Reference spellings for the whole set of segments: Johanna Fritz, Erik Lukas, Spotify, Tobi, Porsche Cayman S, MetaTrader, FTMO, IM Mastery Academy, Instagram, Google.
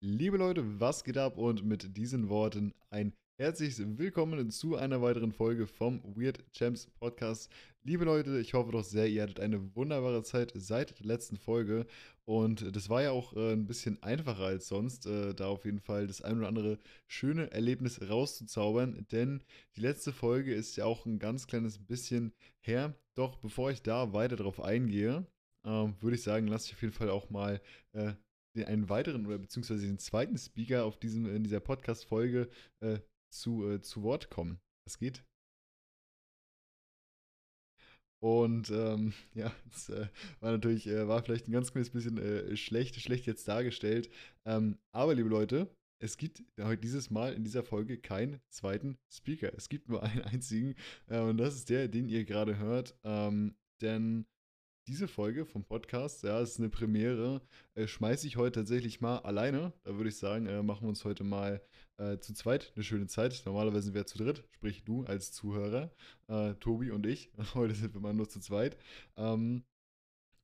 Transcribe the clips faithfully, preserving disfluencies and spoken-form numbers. Liebe Leute, was geht ab? Und mit diesen Worten ein herzliches Willkommen zu einer weiteren Folge vom Weird Champs Podcast. Liebe Leute, ich hoffe doch sehr, ihr hattet eine wunderbare Zeit seit der letzten Folge. Und das war ja auch äh, ein bisschen einfacher als sonst, äh, da auf jeden Fall das ein oder andere schöne Erlebnis rauszuzaubern. Denn die letzte Folge ist ja auch ein ganz kleines bisschen her. Doch bevor ich da weiter drauf eingehe, äh, würde ich sagen, lasst euch auf jeden Fall auch mal äh, einen weiteren oder beziehungsweise den zweiten Speaker auf diesem, in dieser Podcast-Folge äh, zu, äh, zu Wort kommen. Das geht. Und ähm, ja, das äh, war natürlich, äh, war vielleicht ein ganz kleines bisschen äh, schlecht, schlecht jetzt dargestellt. Ähm, aber liebe Leute, es gibt heute dieses Mal in dieser Folge keinen zweiten Speaker. Es gibt nur einen einzigen äh, und das ist der, den ihr gerade hört. Ähm, denn diese Folge vom Podcast, ja, ist eine Premiere, äh, schmeiße ich heute tatsächlich mal alleine. Da würde ich sagen, äh, machen wir uns heute mal äh, zu zweit eine schöne Zeit. Normalerweise sind wir zu dritt, sprich du als Zuhörer, äh, Tobi und ich. Heute sind wir mal nur zu zweit. Ähm,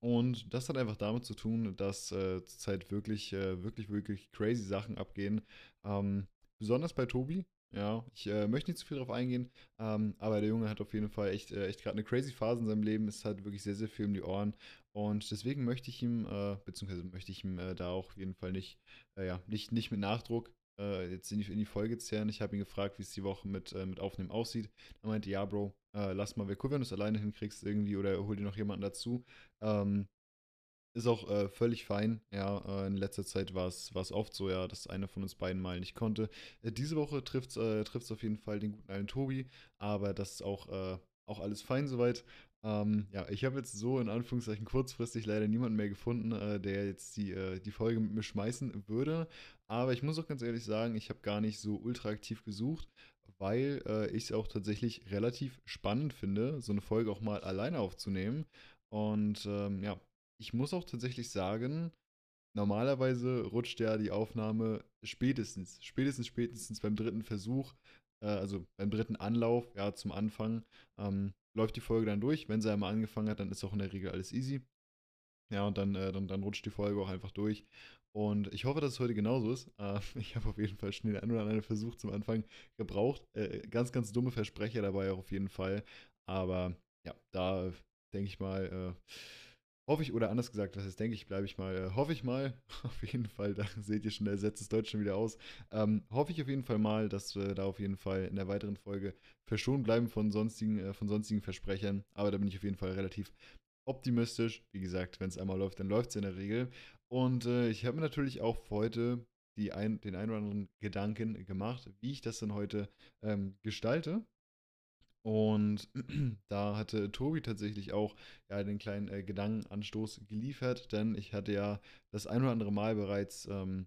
und das hat einfach damit zu tun, dass äh, zurzeit wirklich, äh, wirklich, wirklich crazy Sachen abgehen. Ähm, besonders bei Tobi. Ja, ich äh, möchte nicht zu viel drauf eingehen, ähm, aber der Junge hat auf jeden Fall echt, äh, echt gerade eine crazy Phase in seinem Leben. Es hat wirklich sehr, sehr viel um die Ohren und deswegen möchte ich ihm, äh, beziehungsweise möchte ich ihm äh, da auch auf jeden Fall nicht, äh, ja, nicht, nicht mit Nachdruck äh, jetzt in die, in die Folge zehren. Ich habe ihn gefragt, wie es die Woche mit, äh, mit Aufnehmen aussieht. Er meinte, ja, Bro, äh, lass mal, wir gucken, wenn du es alleine hinkriegst irgendwie oder hol dir noch jemanden dazu. Ähm, Ist auch äh, völlig fein, ja, äh, in letzter Zeit war es oft so, ja, dass einer von uns beiden mal nicht konnte. Äh, diese Woche trifft es äh, trifft's auf jeden Fall den guten alten Tobi, aber das ist auch, äh, auch alles fein soweit. Ähm, ja, ich habe jetzt so in Anführungszeichen kurzfristig leider niemanden mehr gefunden, äh, der jetzt die, äh, die Folge mit mir schmeißen würde, aber ich muss auch ganz ehrlich sagen, ich habe gar nicht so ultra aktiv gesucht, weil äh, ich es auch tatsächlich relativ spannend finde, so eine Folge auch mal alleine aufzunehmen und ähm, ja, ich muss auch tatsächlich sagen, normalerweise rutscht ja die Aufnahme spätestens, spätestens, spätestens beim dritten Versuch, äh, also beim dritten Anlauf, ja, zum Anfang, ähm, läuft die Folge dann durch. Wenn sie einmal angefangen hat, dann ist auch in der Regel alles easy. Ja, und dann, äh, dann, dann rutscht die Folge auch einfach durch. Und ich hoffe, dass es heute genauso ist. Äh, ich habe auf jeden Fall schon den einen oder anderen Versuch zum Anfang gebraucht. Äh, ganz, ganz dumme Versprecher dabei auch auf jeden Fall. Aber ja, da denke ich mal, äh, hoffe ich, oder anders gesagt, das heißt, denke ich, bleibe ich mal, äh, hoffe ich mal, auf jeden Fall, da seht ihr schon, der setzt das Deutsch schon wieder aus, ähm, hoffe ich auf jeden Fall mal, dass wir da auf jeden Fall in der weiteren Folge verschont bleiben von sonstigen, äh, von sonstigen Versprechern, aber da bin ich auf jeden Fall relativ optimistisch, wie gesagt, wenn es einmal läuft, dann läuft es in der Regel und äh, ich habe mir natürlich auch für heute die ein, den einen oder anderen Gedanken gemacht, wie ich das denn heute ähm, gestalte. Und da hatte Tobi tatsächlich auch ja, den kleinen äh, Gedankenanstoß geliefert, denn ich hatte ja das ein oder andere Mal bereits ähm,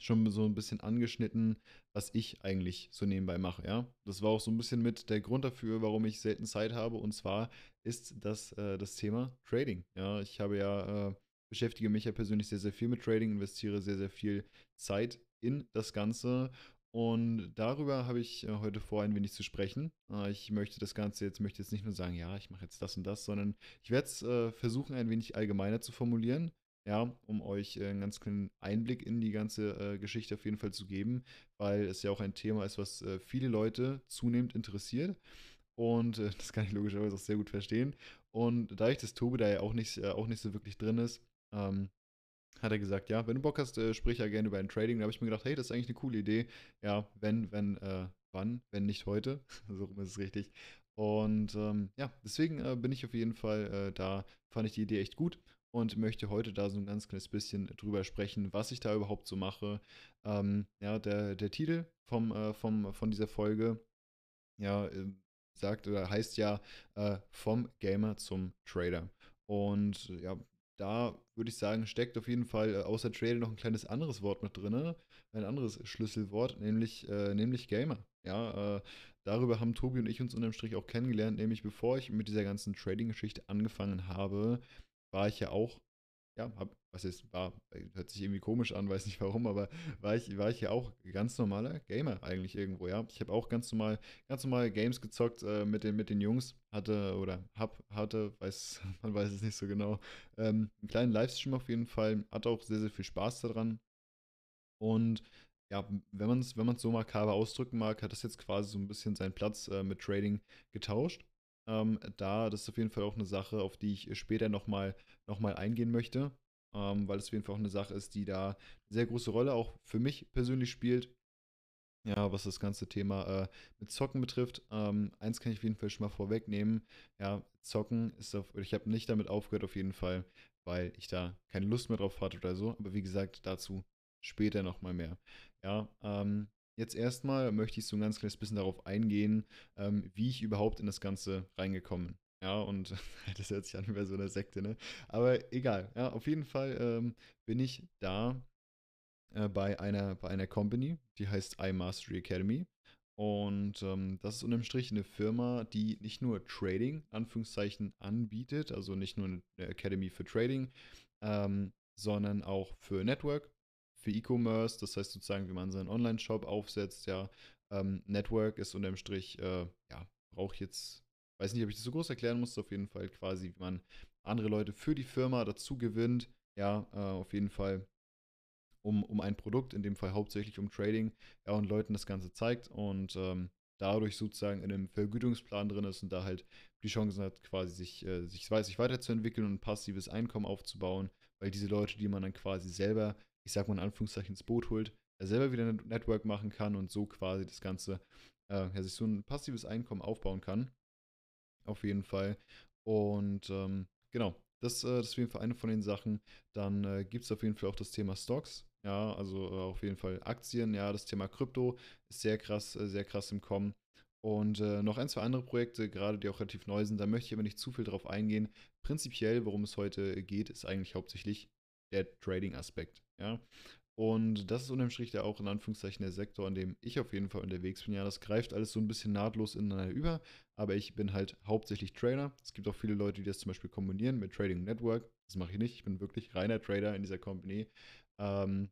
schon so ein bisschen angeschnitten, was ich eigentlich so nebenbei mache. Ja? Das war auch so ein bisschen mit der Grund dafür, warum ich selten Zeit habe, und zwar ist das äh, das Thema Trading. Ja? Ich habe ja, äh, beschäftige mich ja persönlich sehr, sehr viel mit Trading, investiere sehr, sehr viel Zeit in das Ganze. Und darüber habe ich heute vor, ein wenig zu sprechen. Ich möchte das Ganze jetzt, möchte jetzt nicht nur sagen, ja, ich mache jetzt das und das, sondern ich werde es versuchen, ein wenig allgemeiner zu formulieren, ja, um euch einen ganz kleinen Einblick in die ganze Geschichte auf jeden Fall zu geben, weil es ja auch ein Thema ist, was viele Leute zunehmend interessiert. Und das kann ich logischerweise auch sehr gut verstehen. Und da ich das Tobi da ja auch nicht, auch nicht so wirklich drin ist, ähm, hat er gesagt, ja, wenn du Bock hast, äh, sprich ja gerne über ein Trading. Da habe ich mir gedacht, hey, das ist eigentlich eine coole Idee. Ja, wenn, wenn, äh, wann, wenn nicht heute. So rum ist es richtig. Und ähm, ja, deswegen äh, bin ich auf jeden Fall äh, da, fand ich die Idee echt gut und möchte heute da so ein ganz kleines bisschen drüber sprechen, was ich da überhaupt so mache. Ähm, ja, der, der Titel vom, äh, vom, von dieser Folge, ja, äh, sagt oder heißt ja äh, vom Gamer zum Trader. Und äh, ja, da würde ich sagen, steckt auf jeden Fall außer Trader noch ein kleines anderes Wort mit drin, ein anderes Schlüsselwort, nämlich, äh, nämlich Gamer. Ja, äh, darüber haben Tobi und ich uns unterm Strich auch kennengelernt, nämlich bevor ich mit dieser ganzen Trading-Geschichte angefangen habe, war ich ja auch, ja, hab, was ist, war, hört sich irgendwie komisch an, weiß nicht warum, aber war ich, war ich ja auch ganz normaler Gamer eigentlich irgendwo, ja. Ich habe auch ganz normal, ganz normal Games gezockt äh, mit den, mit den Jungs, hatte oder hab, hatte, weiß, man weiß es nicht so genau, ähm, einen kleinen Livestream auf jeden Fall, hatte auch sehr, sehr viel Spaß daran. Und ja, wenn man es wenn man es so makaber ausdrücken mag, hat das jetzt quasi so ein bisschen seinen Platz äh, mit Trading getauscht. Ähm, da, das ist auf jeden Fall auch eine Sache, auf die ich später nochmal noch mal eingehen möchte, ähm, weil es auf jeden Fall auch eine Sache ist, die da eine sehr große Rolle auch für mich persönlich spielt. Ja, was das ganze Thema äh, mit Zocken betrifft, ähm, eins kann ich auf jeden Fall schon mal vorwegnehmen. Ja, Zocken ist auf, ich habe nicht damit aufgehört auf jeden Fall, weil ich da keine Lust mehr drauf hatte oder so. Aber wie gesagt, dazu später nochmal mehr. Ja, ähm, jetzt erstmal möchte ich so ein ganz kleines bisschen darauf eingehen, ähm, wie ich überhaupt in das Ganze reingekommen bin. Ja, und das hört sich an wie bei so einer Sekte, ne? Aber egal, ja, auf jeden Fall ähm, bin ich da bei einer, bei einer Company, die heißt I M Mastery Academy. Und ähm, das ist unterm Strich eine Firma, die nicht nur Trading, Anführungszeichen, anbietet, also nicht nur eine Academy für Trading, ähm, sondern auch für Network, für E-Commerce, das heißt sozusagen, wie man seinen Online-Shop aufsetzt, ja, ähm, Network ist unterm Strich, äh, ja, brauche ich jetzt, weiß nicht, ob ich das so groß erklären muss, auf jeden Fall quasi, wie man andere Leute für die Firma dazu gewinnt, ja, äh, auf jeden Fall, Um, um ein Produkt, in dem Fall hauptsächlich um Trading, ja, und Leuten das Ganze zeigt und ähm, dadurch sozusagen in einem Vergütungsplan drin ist und da halt die Chancen hat, quasi sich, äh, sich, sich weiterzuentwickeln und ein passives Einkommen aufzubauen, weil diese Leute, die man dann quasi selber, ich sag mal in Anführungszeichen, ins Boot holt, ja, selber wieder ein Network machen kann und so quasi das Ganze, äh, ja, sich so ein passives Einkommen aufbauen kann. Auf jeden Fall. Und ähm, genau, das, äh, das ist auf jeden Fall eine von den Sachen. Dann äh, gibt es auf jeden Fall auch das Thema Stocks. Ja, also äh, auf jeden Fall Aktien, ja, das Thema Krypto ist sehr krass, äh, sehr krass im Kommen. Und äh, noch ein, zwei andere Projekte, gerade die auch relativ neu sind, da möchte ich aber nicht zu viel drauf eingehen. Prinzipiell, worum es heute geht, ist eigentlich hauptsächlich der Trading-Aspekt, ja. Und das ist unterm Strich da auch in Anführungszeichen der Sektor, in dem ich auf jeden Fall unterwegs bin. Ja, das greift alles so ein bisschen nahtlos ineinander über, aber ich bin halt hauptsächlich Trader. Es gibt auch viele Leute, die das zum Beispiel kombinieren mit Trading Network. Das mache ich nicht, ich bin wirklich reiner Trader in dieser Company. Ähm,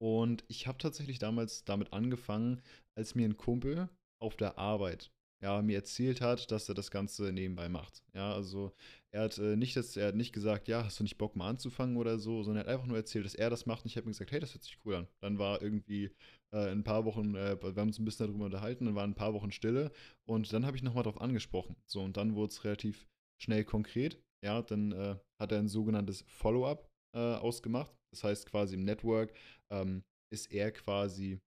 und ich habe tatsächlich damals damit angefangen, als mir ein Kumpel auf der Arbeit ja, mir erzählt hat, dass er das Ganze nebenbei macht. Ja, also er hat, äh, nicht, dass, er hat nicht gesagt, ja, hast du nicht Bock mal anzufangen oder so, sondern er hat einfach nur erzählt, dass er das macht und ich habe mir gesagt, hey, das hört sich cool an. Dann war irgendwie äh, ein paar Wochen, äh, wir haben uns ein bisschen darüber unterhalten, dann waren ein paar Wochen Stille und dann habe ich nochmal drauf angesprochen. So, und dann wurde es relativ schnell konkret. Ja, dann äh, hat er ein sogenanntes Follow-up äh, ausgemacht. Das heißt quasi im Network ähm, ist er quasi,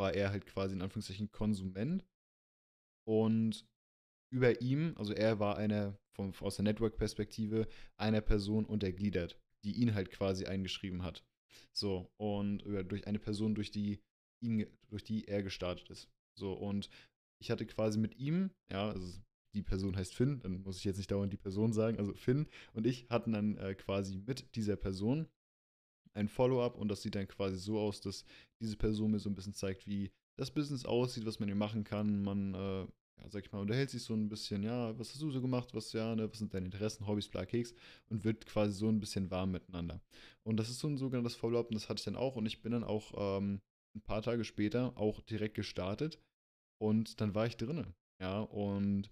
war er halt quasi in Anführungszeichen Konsument. Und über ihm, also er war einer vom, aus der Network-Perspektive einer Person untergliedert, die ihn halt quasi eingeschrieben hat. So, und oder durch eine Person, durch die, ihn, durch die er gestartet ist. So, und ich hatte quasi mit ihm, ja, also die Person heißt Finn, dann muss ich jetzt nicht dauernd die Person sagen, also Finn und ich hatten dann äh, quasi mit dieser Person ein Follow-up und das sieht dann quasi so aus, dass diese Person mir so ein bisschen zeigt, wie das Business aussieht, was man hier machen kann. Man, äh, ja, sag ich mal, unterhält sich so ein bisschen, ja, was hast du so gemacht, was, ja, ne, was sind deine Interessen, Hobbys, bla, Keks und wird quasi so ein bisschen warm miteinander. Und das ist so ein sogenanntes Follow-up und das hatte ich dann auch und ich bin dann auch ähm, ein paar Tage später auch direkt gestartet und dann war ich drinne, ja, und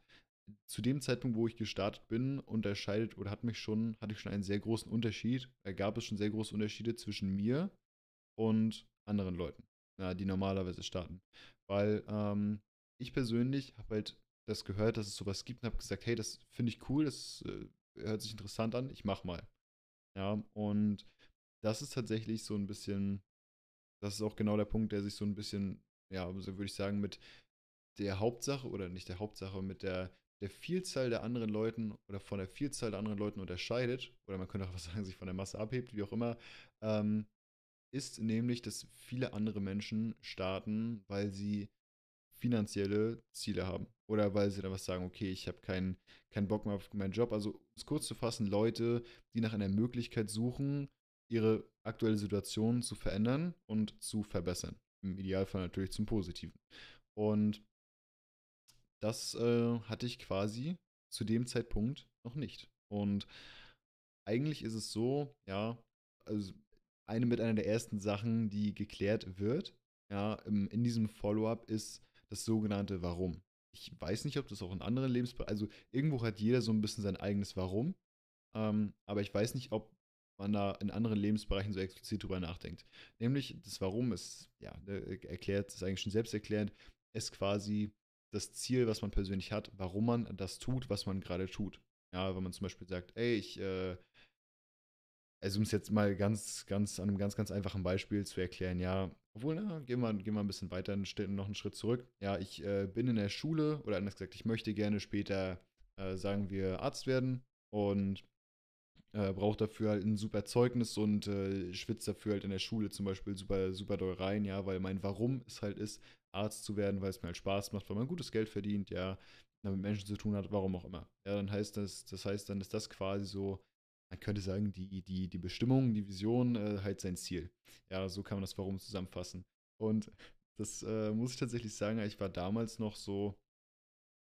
zu dem Zeitpunkt, wo ich gestartet bin, unterscheidet oder hat mich schon, hatte ich schon einen sehr großen Unterschied, da gab es schon sehr große Unterschiede zwischen mir und anderen Leuten. Ja, die normalerweise starten. Weil ähm, ich persönlich habe halt das gehört, dass es sowas gibt und habe gesagt, hey, das finde ich cool, das äh, hört sich interessant an, ich mach mal. Ja, und das ist tatsächlich so ein bisschen, das ist auch genau der Punkt, der sich so ein bisschen, ja, so würde ich sagen, mit der Hauptsache oder nicht der Hauptsache, mit der, der Vielzahl der anderen Leuten oder von der Vielzahl der anderen Leuten unterscheidet, oder man könnte auch was sagen, sich von der Masse abhebt, wie auch immer, ähm, ist nämlich, dass viele andere Menschen starten, weil sie finanzielle Ziele haben. Oder weil sie dann was sagen, okay, ich habe keinen, keinen Bock mehr auf meinen Job. Also um es kurz zu fassen, Leute, die nach einer Möglichkeit suchen, ihre aktuelle Situation zu verändern und zu verbessern. Im Idealfall natürlich zum Positiven. Und das äh, hatte ich quasi zu dem Zeitpunkt noch nicht. Und eigentlich ist es so, ja, also eine mit einer der ersten Sachen, die geklärt wird, ja, im, in diesem Follow-up ist das sogenannte Warum. Ich weiß nicht, ob das auch in anderen Lebensbereichen, also irgendwo hat jeder so ein bisschen sein eigenes Warum, ähm, aber ich weiß nicht, ob man da in anderen Lebensbereichen so explizit drüber nachdenkt. Nämlich das Warum ist, ja, erklärt, ist eigentlich schon selbsterklärend, ist quasi das Ziel, was man persönlich hat, warum man das tut, was man gerade tut. Ja, wenn man zum Beispiel sagt, ey, ich, äh, also um es jetzt mal ganz, ganz, an einem ganz, ganz einfachen Beispiel zu erklären, ja, obwohl, na, gehen wir, gehen wir ein bisschen weiter, noch einen Schritt zurück. Ja, ich äh, bin in der Schule, oder anders gesagt, ich möchte gerne später, äh, sagen wir, Arzt werden und äh, brauche dafür halt ein super Zeugnis und äh, schwitze dafür halt in der Schule zum Beispiel super, super doll rein, ja, weil mein Warum es halt ist, Arzt zu werden, weil es mir halt Spaß macht, weil man gutes Geld verdient, ja, damit Menschen zu tun hat, warum auch immer. Ja, dann heißt das, das heißt, dann ist das quasi so, man könnte sagen, die, die, die Bestimmung, die Vision, äh, halt sein Ziel. Ja, so kann man das Warum zusammenfassen. Und das äh, muss ich tatsächlich sagen, ich war damals noch so,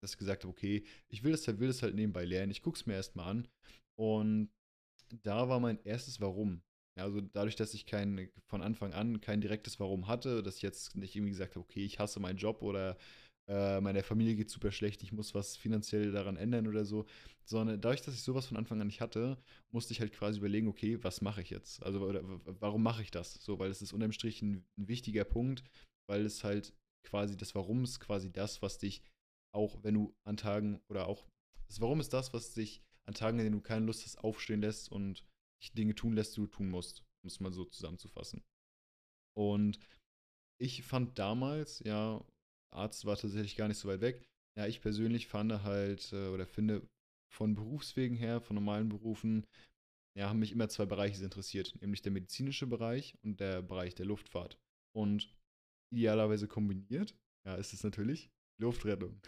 dass ich gesagt habe, okay, ich will das halt, will das halt nebenbei lernen, ich gucke es mir erstmal an. Und da war mein erstes Warum. Ja, also dadurch, dass ich kein, von Anfang an kein direktes Warum hatte, dass ich jetzt nicht irgendwie gesagt habe, okay, ich hasse meinen Job oder äh, meiner Familie geht super schlecht, ich muss was finanziell daran ändern oder so, sondern dadurch, dass ich sowas von Anfang an nicht hatte, musste ich halt quasi überlegen, okay, was mache ich jetzt? Also oder, warum mache ich das? So, weil es ist unterm Strich ein, ein wichtiger Punkt, weil es halt quasi das Warum ist quasi das, was dich auch, wenn du an Tagen oder auch das Warum ist das, was dich an Tagen, in denen du keine Lust hast, aufstehen lässt und dich Dinge tun lässt, die du tun musst, um es mal so zusammenzufassen. Und ich fand damals, ja, Arzt war tatsächlich gar nicht so weit weg. Ja, ich persönlich fand halt oder finde von Berufswegen her, von normalen Berufen, ja, haben mich immer zwei Bereiche interessiert, nämlich der medizinische Bereich und der Bereich der Luftfahrt. Und idealerweise kombiniert, ja, ist es natürlich Luftrettung.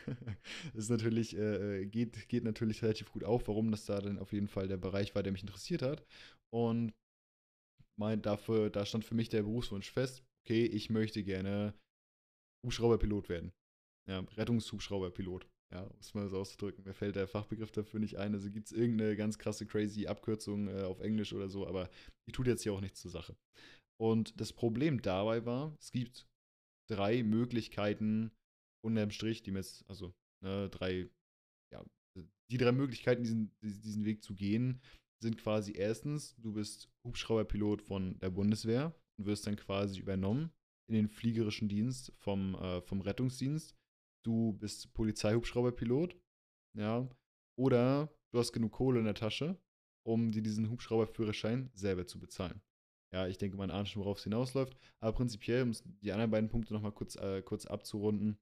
Das ist natürlich, äh, geht, geht natürlich relativ gut auf, warum das da dann auf jeden Fall der Bereich war, der mich interessiert hat. Und mein, dafür, da stand für mich der Berufswunsch fest, okay, ich möchte gerne Hubschrauberpilot werden. Ja, Rettungshubschrauberpilot. Ja, um es mal so auszudrücken. Mir fällt der Fachbegriff dafür nicht ein. Also gibt es irgendeine ganz krasse, crazy Abkürzung äh, auf Englisch oder so, aber die tut jetzt hier auch nichts zur Sache. Und das Problem dabei war, es gibt drei Möglichkeiten, unterm Strich, die mir jetzt, also ne, drei, ja, die drei Möglichkeiten, diesen, diesen Weg zu gehen, sind quasi erstens, du bist Hubschrauberpilot von der Bundeswehr und wirst dann quasi übernommen in den fliegerischen Dienst vom, äh, vom Rettungsdienst. Du bist Polizeihubschrauberpilot, ja, oder du hast genug Kohle in der Tasche, um dir diesen Hubschrauberführerschein selber zu bezahlen. Ja, ich denke, man ahnt schon, worauf es hinausläuft, aber prinzipiell, um die anderen beiden Punkte nochmal kurz, äh, kurz abzurunden,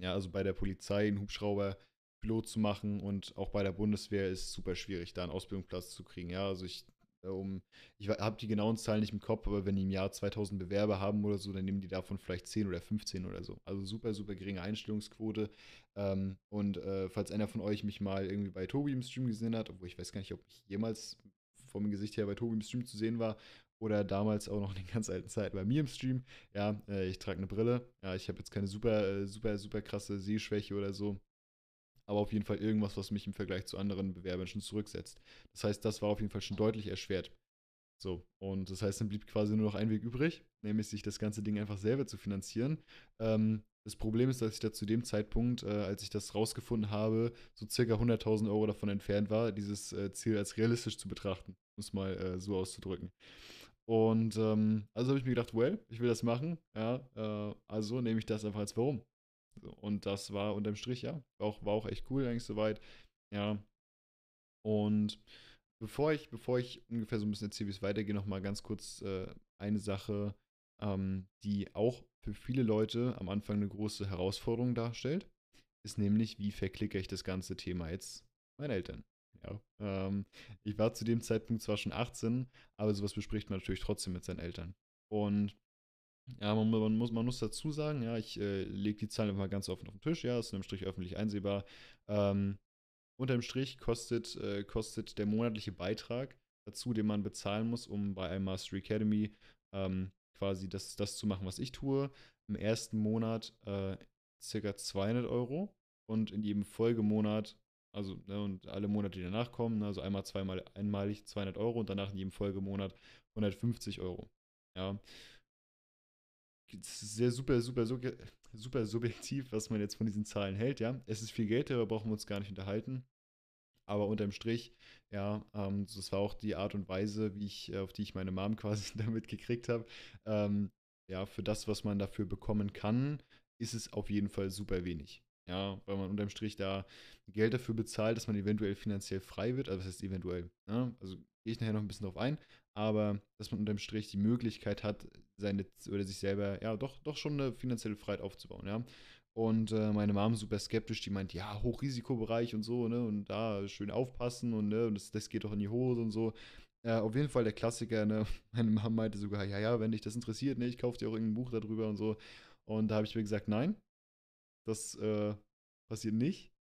ja, also bei der Polizei einen Hubschrauberpilot zu machen und auch bei der Bundeswehr ist super schwierig, da einen Ausbildungsplatz zu kriegen. Ja, also ich, um, ich habe die genauen Zahlen nicht im Kopf, aber wenn die im Jahr zweitausend Bewerber haben oder so, dann nehmen die davon vielleicht zehn oder fünfzehn oder so. Also super, super geringe Einstellungsquote. Ähm, und äh, falls einer von euch mich mal irgendwie bei Tobi im Stream gesehen hat, obwohl ich weiß gar nicht, ob ich jemals vom Gesicht her bei Tobi im Stream zu sehen war, oder damals auch noch in den ganz alten Zeiten bei mir im Stream. Ja, äh, ich trage eine Brille. Ja, ich habe jetzt keine super, äh, super, super krasse Sehschwäche oder so. Aber auf jeden Fall irgendwas, was mich im Vergleich zu anderen Bewerbern schon zurücksetzt. Das heißt, das war auf jeden Fall schon deutlich erschwert. So, und das heißt, dann blieb quasi nur noch ein Weg übrig, nämlich sich das ganze Ding einfach selber zu finanzieren. Ähm, das Problem ist, dass ich da zu dem Zeitpunkt, äh, als ich das rausgefunden habe, so circa hunderttausend Euro davon entfernt war, dieses äh, Ziel als realistisch zu betrachten, um es mal äh, so auszudrücken. Und ähm, also habe ich mir gedacht, well, ich will das machen, ja, äh, also nehme ich das einfach als Warum. Und das war unterm Strich, ja, war auch, war auch echt cool eigentlich soweit, ja. Und bevor ich, bevor ich ungefähr so ein bisschen erzähle, wie es weitergeht, nochmal ganz kurz äh, eine Sache, ähm, die auch für viele Leute am Anfang eine große Herausforderung darstellt, ist nämlich, wie verklicke ich das ganze Thema jetzt meinen Eltern. Ja, ähm, ich war zu dem Zeitpunkt zwar schon achtzehn, aber sowas bespricht man natürlich trotzdem mit seinen Eltern. Und ja, man, man, muss, man muss dazu sagen, ja, ich äh, lege die Zahlen einfach mal ganz offen auf den Tisch, ja, ist unterm Strich öffentlich einsehbar. Ähm, unterm Strich kostet, äh, kostet der monatliche Beitrag dazu, den man bezahlen muss, um bei I M Mastery Academy ähm, quasi das, das zu machen, was ich tue, im ersten Monat äh, ca. zweihundert Euro und in jedem Folgemonat, also, ne, und alle Monate, die danach kommen, ne, also einmal, zweimal, einmalig zweihundert Euro und danach in jedem Folgemonat hundertfünfzig Euro. Ja. Es ist sehr super, super, super, super subjektiv, was man jetzt von diesen Zahlen hält, ja. Es ist viel Geld, darüber brauchen wir uns gar nicht unterhalten. Aber unterm Strich Ja, ähm, das war auch die Art und Weise, wie ich, auf die ich meine Mom quasi damit gekriegt habe. Ähm, ja, für das, was man dafür bekommen kann, ist es auf jeden Fall super wenig. Ja, weil man unterm Strich da Geld dafür bezahlt, dass man eventuell finanziell frei wird. Also, das heißt eventuell, ne? Also gehe ich nachher noch ein bisschen drauf ein, aber dass man unterm Strich die Möglichkeit hat, seine oder sich selber, ja, doch, doch schon eine finanzielle Freiheit aufzubauen, ja. Und äh, meine Mom super skeptisch, die meint, ja, Hochrisikobereich und so, ne, und da schön aufpassen und, ne, und das, das geht doch in die Hose und so. Äh, auf jeden Fall der Klassiker, ne, meine Mom meinte sogar, ja, ja, wenn dich das interessiert, ne, ich kaufe dir auch irgendein Buch darüber und so. Und da habe ich mir gesagt, nein, das äh, passiert nicht.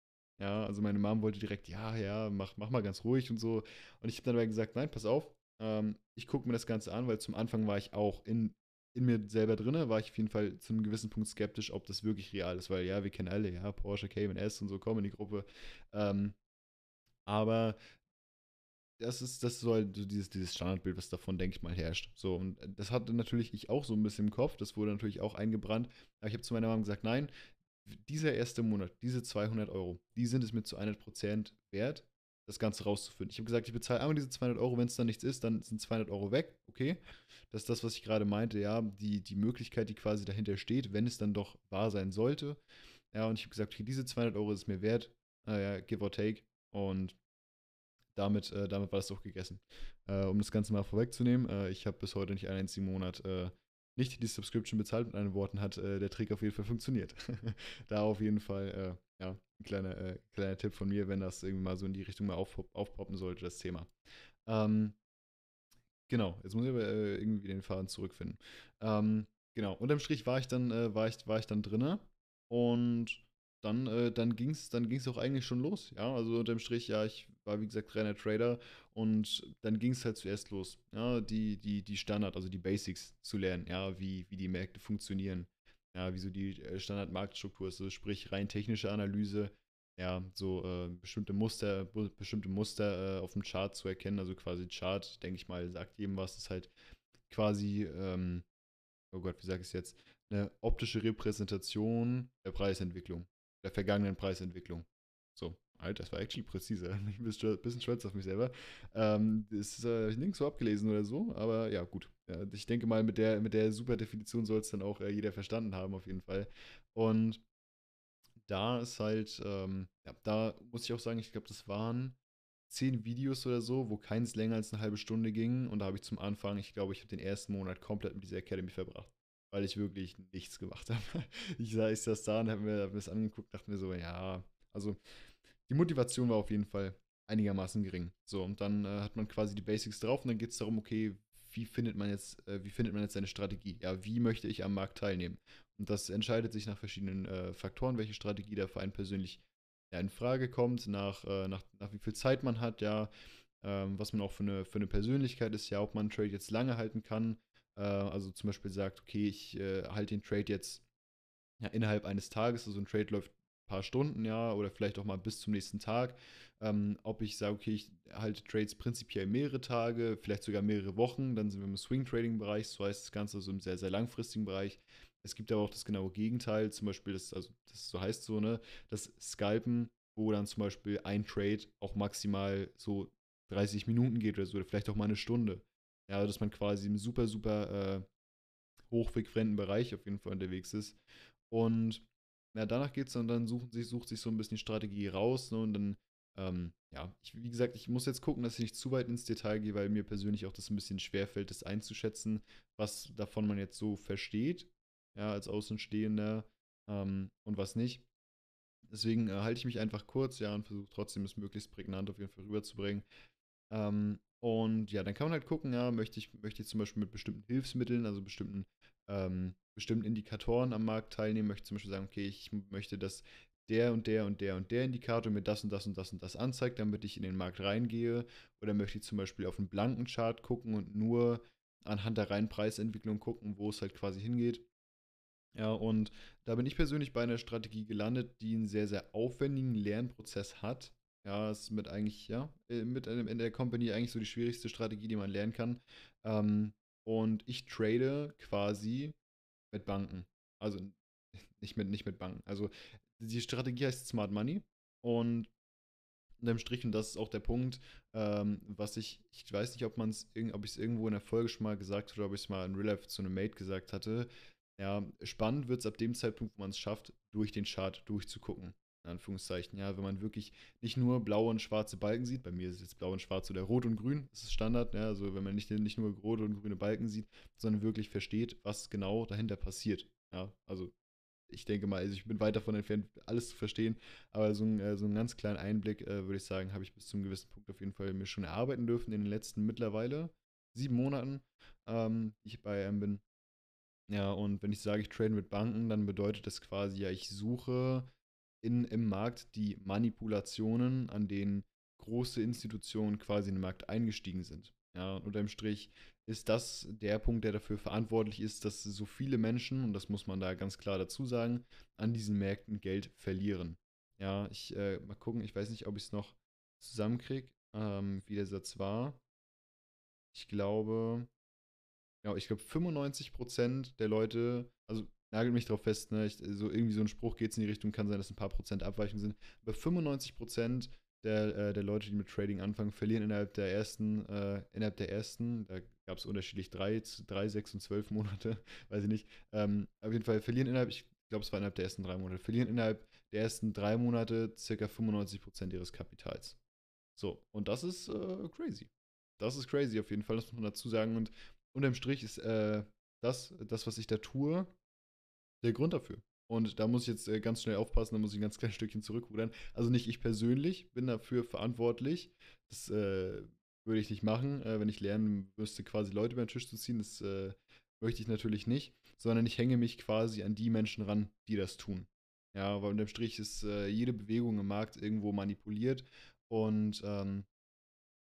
Ja, also meine Mom wollte direkt, ja, ja, mach, mach mal ganz ruhig und so. Und ich habe dann dabei gesagt, nein, pass auf, ähm, ich gucke mir das Ganze an, weil zum Anfang war ich auch in, in mir selber drin, war ich auf jeden Fall zu einem gewissen Punkt skeptisch, ob das wirklich real ist, weil ja, wir kennen alle, ja, Porsche, Cayman S und so, kommen in die Gruppe. Ähm, aber das ist, das ist so halt dieses, dieses Standardbild, was davon, denke ich mal, herrscht. So, und das hatte natürlich ich auch so ein bisschen im Kopf, das wurde natürlich auch eingebrannt. Aber ich habe zu meiner Mom gesagt, nein, dieser erste Monat, diese zweihundert Euro, die sind es mir zu hundert Prozent wert, das Ganze rauszufinden. Ich habe gesagt, ich bezahle einmal diese zweihundert Euro, wenn es dann nichts ist, dann sind zweihundert Euro weg, okay. Das ist das, was ich gerade meinte, ja, die, die Möglichkeit, die quasi dahinter steht, wenn es dann doch wahr sein sollte. Ja, und ich habe gesagt, okay, diese zweihundert Euro ist es mir wert, naja, give or take, und damit, äh, damit war es doch gegessen. Äh, um das Ganze mal vorwegzunehmen, äh, ich habe bis heute nicht einen einzigen Monat äh, nicht die Subscription bezahlt, mit anderen Worten hat äh, der Trick auf jeden Fall funktioniert. Da auf jeden Fall, äh, ja, ein kleiner, äh, kleiner Tipp von mir, wenn das irgendwie mal so in die Richtung mal auf, aufpoppen sollte, das Thema. Ähm, genau, jetzt muss ich aber äh, irgendwie den Faden zurückfinden. Ähm, genau, unterm Strich war ich dann, äh, war ich, war ich dann drinne und dann, äh, dann ging es dann ging's auch eigentlich schon los. Ja, also unterm Strich, ja, ich war wie gesagt reiner Trader und dann ging es halt zuerst los, ja, die, die, die Standard, also die Basics zu lernen, ja, wie, wie die Märkte funktionieren, ja, wie so die Standard-Marktstruktur ist, also sprich rein technische Analyse, ja, so äh, bestimmte Muster, bestimmte Muster äh, auf dem Chart zu erkennen, also quasi Chart, denke ich mal, sagt jedem was, ist halt quasi, ähm, oh Gott, wie sage ich es jetzt, eine optische Repräsentation der Preisentwicklung, der vergangenen Preisentwicklung. So, Alter, das war actually präzise. Ich bin ein bisschen stolz auf mich selber. Ähm, das ist äh, nirgends so abgelesen oder so, aber ja, gut. Ja, ich denke mal, mit der, mit der super Definition soll es dann auch äh, jeder verstanden haben, auf jeden Fall. Und da ist halt, ähm, ja, da muss ich auch sagen, ich glaube, das waren zehn Videos oder so, wo keins länger als eine halbe Stunde ging. Und da habe ich zum Anfang, ich glaube, ich habe den ersten Monat komplett mit dieser Academy verbracht, weil ich wirklich nichts gemacht habe. Ich saß das da und habe mir, hab mir das angeguckt, dachte mir so, ja, also die Motivation war auf jeden Fall einigermaßen gering. So, und dann äh, hat man quasi die Basics drauf und dann geht es darum, okay, wie findet man jetzt, äh, wie findet man jetzt seine Strategie? Ja, wie möchte ich am Markt teilnehmen? Und das entscheidet sich nach verschiedenen äh, Faktoren, welche Strategie da für einen persönlich ja, in Frage kommt, nach, äh, nach, nach wie viel Zeit man hat, ja, ähm, was man auch für eine, für eine Persönlichkeit ist, ja, ob man einen Trade jetzt lange halten kann. Äh, also zum Beispiel sagt, okay, ich äh, halte den Trade jetzt ja, innerhalb eines Tages, also ein Trade läuft paar Stunden, ja, oder vielleicht auch mal bis zum nächsten Tag, ähm, ob ich sage, okay, ich halte Trades prinzipiell mehrere Tage, vielleicht sogar mehrere Wochen, dann sind wir im Swing-Trading-Bereich, so heißt das Ganze, also im sehr, sehr langfristigen Bereich. Es gibt aber auch das genaue Gegenteil, zum Beispiel, das, also das so heißt so, ne, das Scalpen, wo dann zum Beispiel ein Trade auch maximal so dreißig Minuten geht oder so, oder vielleicht auch mal eine Stunde. Ja, dass man quasi im super, super äh, hochfrequenten Bereich auf jeden Fall unterwegs ist. Und ja, danach geht es dann, dann suchen sich, sucht sich so ein bisschen die Strategie raus, ne, und dann, ähm, ja, ich, wie gesagt, ich muss jetzt gucken, dass ich nicht zu weit ins Detail gehe, weil mir persönlich auch das ein bisschen schwerfällt, das einzuschätzen, was davon man jetzt so versteht, ja, als Außenstehender ähm, und was nicht. Deswegen äh, halte ich mich einfach kurz, ja, und versuche trotzdem es möglichst prägnant auf jeden Fall rüberzubringen. Ähm, und ja, dann kann man halt gucken, ja, möchte ich, möchte ich zum Beispiel mit bestimmten Hilfsmitteln, also bestimmten Ähm, bestimmten Indikatoren am Markt teilnehmen, möchte zum Beispiel sagen, okay, ich möchte, dass der und der und der und der Indikator mir das und das und das und das anzeigt, damit ich in den Markt reingehe, oder möchte ich zum Beispiel auf einen blanken Chart gucken und nur anhand der reinen Preisentwicklung gucken, wo es halt quasi hingeht. Ja, und da bin ich persönlich bei einer Strategie gelandet, die einen sehr, sehr aufwendigen Lernprozess hat. Ja, ist mit eigentlich, ja, mit einem in der Company eigentlich so die schwierigste Strategie, die man lernen kann. Ähm, Und ich trade quasi mit Banken. Also nicht mit, nicht mit Banken. Also die Strategie heißt Smart Money. Und unterm Strich, und das ist auch der Punkt, ähm, was ich, ich weiß nicht, ob man es, ob ich es irgendwo in der Folge schon mal gesagt habe oder ob ich es mal in Real Life zu einem Mate gesagt hatte. Ja, spannend wird es ab dem Zeitpunkt, wo man es schafft, durch den Chart durchzugucken. In Anführungszeichen, ja, wenn man wirklich nicht nur blaue und schwarze Balken sieht, bei mir ist jetzt blau und schwarz oder rot und grün, das ist Standard, ja, also wenn man nicht, nicht nur rote und grüne Balken sieht, sondern wirklich versteht, was genau dahinter passiert. Ja, also ich denke mal, also ich bin weit davon entfernt, alles zu verstehen, aber so, ein, so einen ganz kleinen Einblick, äh, würde ich sagen, habe ich bis zu einem gewissen Punkt auf jeden Fall mir schon erarbeiten dürfen in den letzten mittlerweile sieben Monaten, ähm, die ich bei I M bin. Ja, und wenn ich sage, ich trade mit Banken, dann bedeutet das quasi, ja, ich suche in, im Markt die Manipulationen, an denen große Institutionen quasi in den Markt eingestiegen sind. Ja, unterm Strich ist das der Punkt, der dafür verantwortlich ist, dass so viele Menschen, und das muss man da ganz klar dazu sagen, an diesen Märkten Geld verlieren. Ja, ich äh, mal gucken, ich weiß nicht, ob ich es noch zusammenkriege, ähm, wie der Satz war. Ich glaube, ja, ich glaube fünfundneunzig Prozent der Leute, also nagelt mich drauf fest, ne, ich, so irgendwie so ein Spruch geht es in die Richtung, kann sein, dass ein paar Prozent Abweichungen sind, aber fünfundneunzig Prozent Der, äh, der Leute, die mit Trading anfangen, verlieren innerhalb der ersten, äh, innerhalb der ersten, da gab es unterschiedlich drei, drei, sechs und zwölf Monate, weiß ich nicht, ähm, auf jeden Fall verlieren innerhalb, ich glaube es war innerhalb der ersten drei Monate, verlieren innerhalb der ersten drei Monate circa fünfundneunzig Prozent ihres Kapitals. So, und das ist äh, crazy. Das ist crazy auf jeden Fall, das muss man dazu sagen, und unterm Strich ist äh, das, das, was ich da tue, der Grund dafür. Und da muss ich jetzt ganz schnell aufpassen, da muss ich ein ganz kleines Stückchen zurückrudern. Also nicht ich persönlich bin dafür verantwortlich. Das äh, würde ich nicht machen, äh, wenn ich lernen müsste, quasi Leute über den Tisch zu ziehen. Das äh, möchte ich natürlich nicht, sondern ich hänge mich quasi an die Menschen ran, die das tun. Ja, weil unterm Strich ist äh, jede Bewegung im Markt irgendwo manipuliert. Und ähm,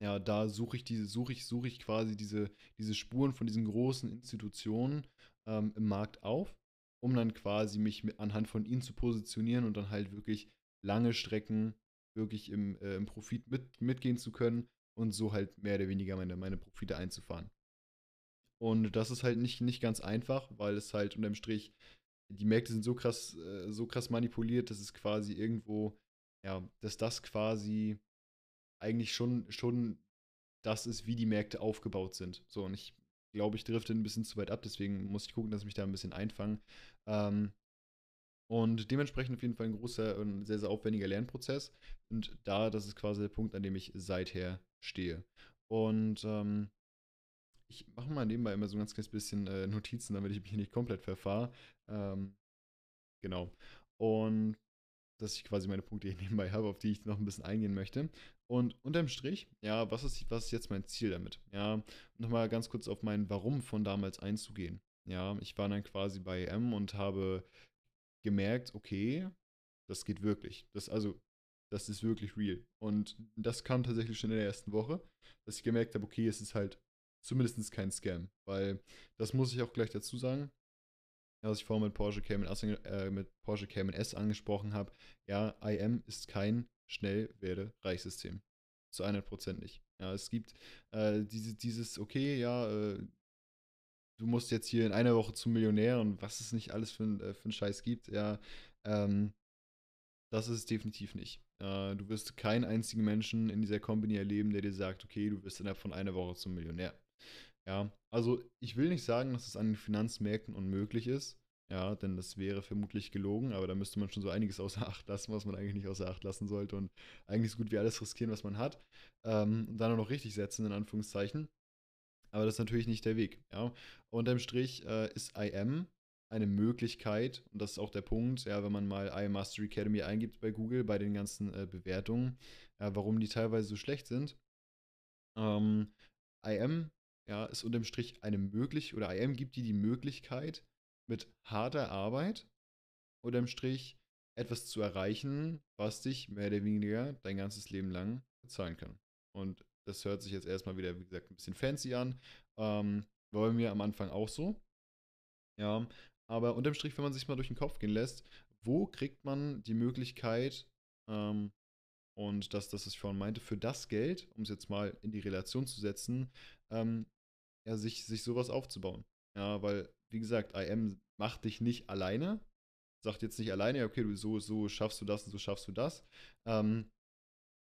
ja, da suche ich, diese, suche ich, suche ich quasi diese, diese Spuren von diesen großen Institutionen ähm, im Markt auf, um dann quasi mich mit, anhand von ihnen zu positionieren und dann halt wirklich lange Strecken wirklich im, äh, im Profit mit, mitgehen zu können und so halt mehr oder weniger meine, meine Profite einzufahren. Und das ist halt nicht, nicht ganz einfach, weil es halt unterm Strich, die Märkte sind so krass, äh, so krass manipuliert, dass es quasi irgendwo, ja, dass das quasi eigentlich schon, schon das ist, wie die Märkte aufgebaut sind. So, und ich glaube, ich drifte ein bisschen zu weit ab, deswegen muss ich gucken, dass ich mich da ein bisschen einfange. Ähm, und dementsprechend auf jeden Fall ein großer und sehr, sehr aufwendiger Lernprozess. Und da, das ist quasi der Punkt, an dem ich seither stehe. Und ähm, ich mache mal nebenbei immer so ein ganz kleines bisschen äh, Notizen, damit ich mich hier nicht komplett verfahre. Ähm, genau. Und dass ich quasi meine Punkte hier nebenbei habe, auf die ich noch ein bisschen eingehen möchte. Und unterm Strich, ja, was ist, was ist jetzt mein Ziel damit? Ja, nochmal ganz kurz auf mein Warum von damals einzugehen. Ja, ich war dann quasi bei I M und habe gemerkt, okay, das geht wirklich. Das, also, das ist wirklich real. Und das kam tatsächlich schon in der ersten Woche, dass ich gemerkt habe, okay, es ist halt zumindest kein Scam. Weil, das muss ich auch gleich dazu sagen, was ich vorhin mit Porsche Cayman S, äh, mit Porsche Cayman S angesprochen habe, ja, I M ist kein Schnellwerde-Reichsystem. Zu hundert Prozent nicht. Ja, es gibt äh, diese, dieses, okay, ja, äh, du musst jetzt hier in einer Woche zum Millionär und was es nicht alles für, äh, für einen Scheiß gibt, ja, ähm, das ist es definitiv nicht. Äh, du wirst keinen einzigen Menschen in dieser Company erleben, der dir sagt, okay, du wirst innerhalb von einer Woche zum Millionär. Ja, also ich will nicht sagen, dass es an den Finanzmärkten unmöglich ist, ja, denn das wäre vermutlich gelogen, aber da müsste man schon so einiges außer Acht lassen, was man eigentlich nicht außer Acht lassen sollte und eigentlich so gut wie alles riskieren, was man hat, ähm, und dann auch noch richtig setzen, in Anführungszeichen, aber das ist natürlich nicht der Weg, ja. Unterm Strich äh, ist I M eine Möglichkeit, und das ist auch der Punkt, ja, wenn man mal I M Mastery Academy eingibt bei Google, bei den ganzen äh, Bewertungen, ja, warum die teilweise so schlecht sind, ähm, I M, ja, ist unterm Strich eine Möglichkeit, oder I M gibt dir die Möglichkeit, mit harter Arbeit unterm Strich etwas zu erreichen, was dich mehr oder weniger dein ganzes Leben lang bezahlen kann. Und das hört sich jetzt erstmal wieder, wie gesagt, ein bisschen fancy an. Ähm, war bei mir am Anfang auch so. Ja, aber unterm Strich, wenn man sich mal durch den Kopf gehen lässt, wo kriegt man die Möglichkeit, ähm, und das, das ich vorhin meinte, für das Geld, um es jetzt mal in die Relation zu setzen, ähm, ja, sich, sich sowas aufzubauen. Ja, weil, wie gesagt, I M macht dich nicht alleine, sagt jetzt nicht alleine, okay, du, so, so schaffst du das und so schaffst du das, ähm,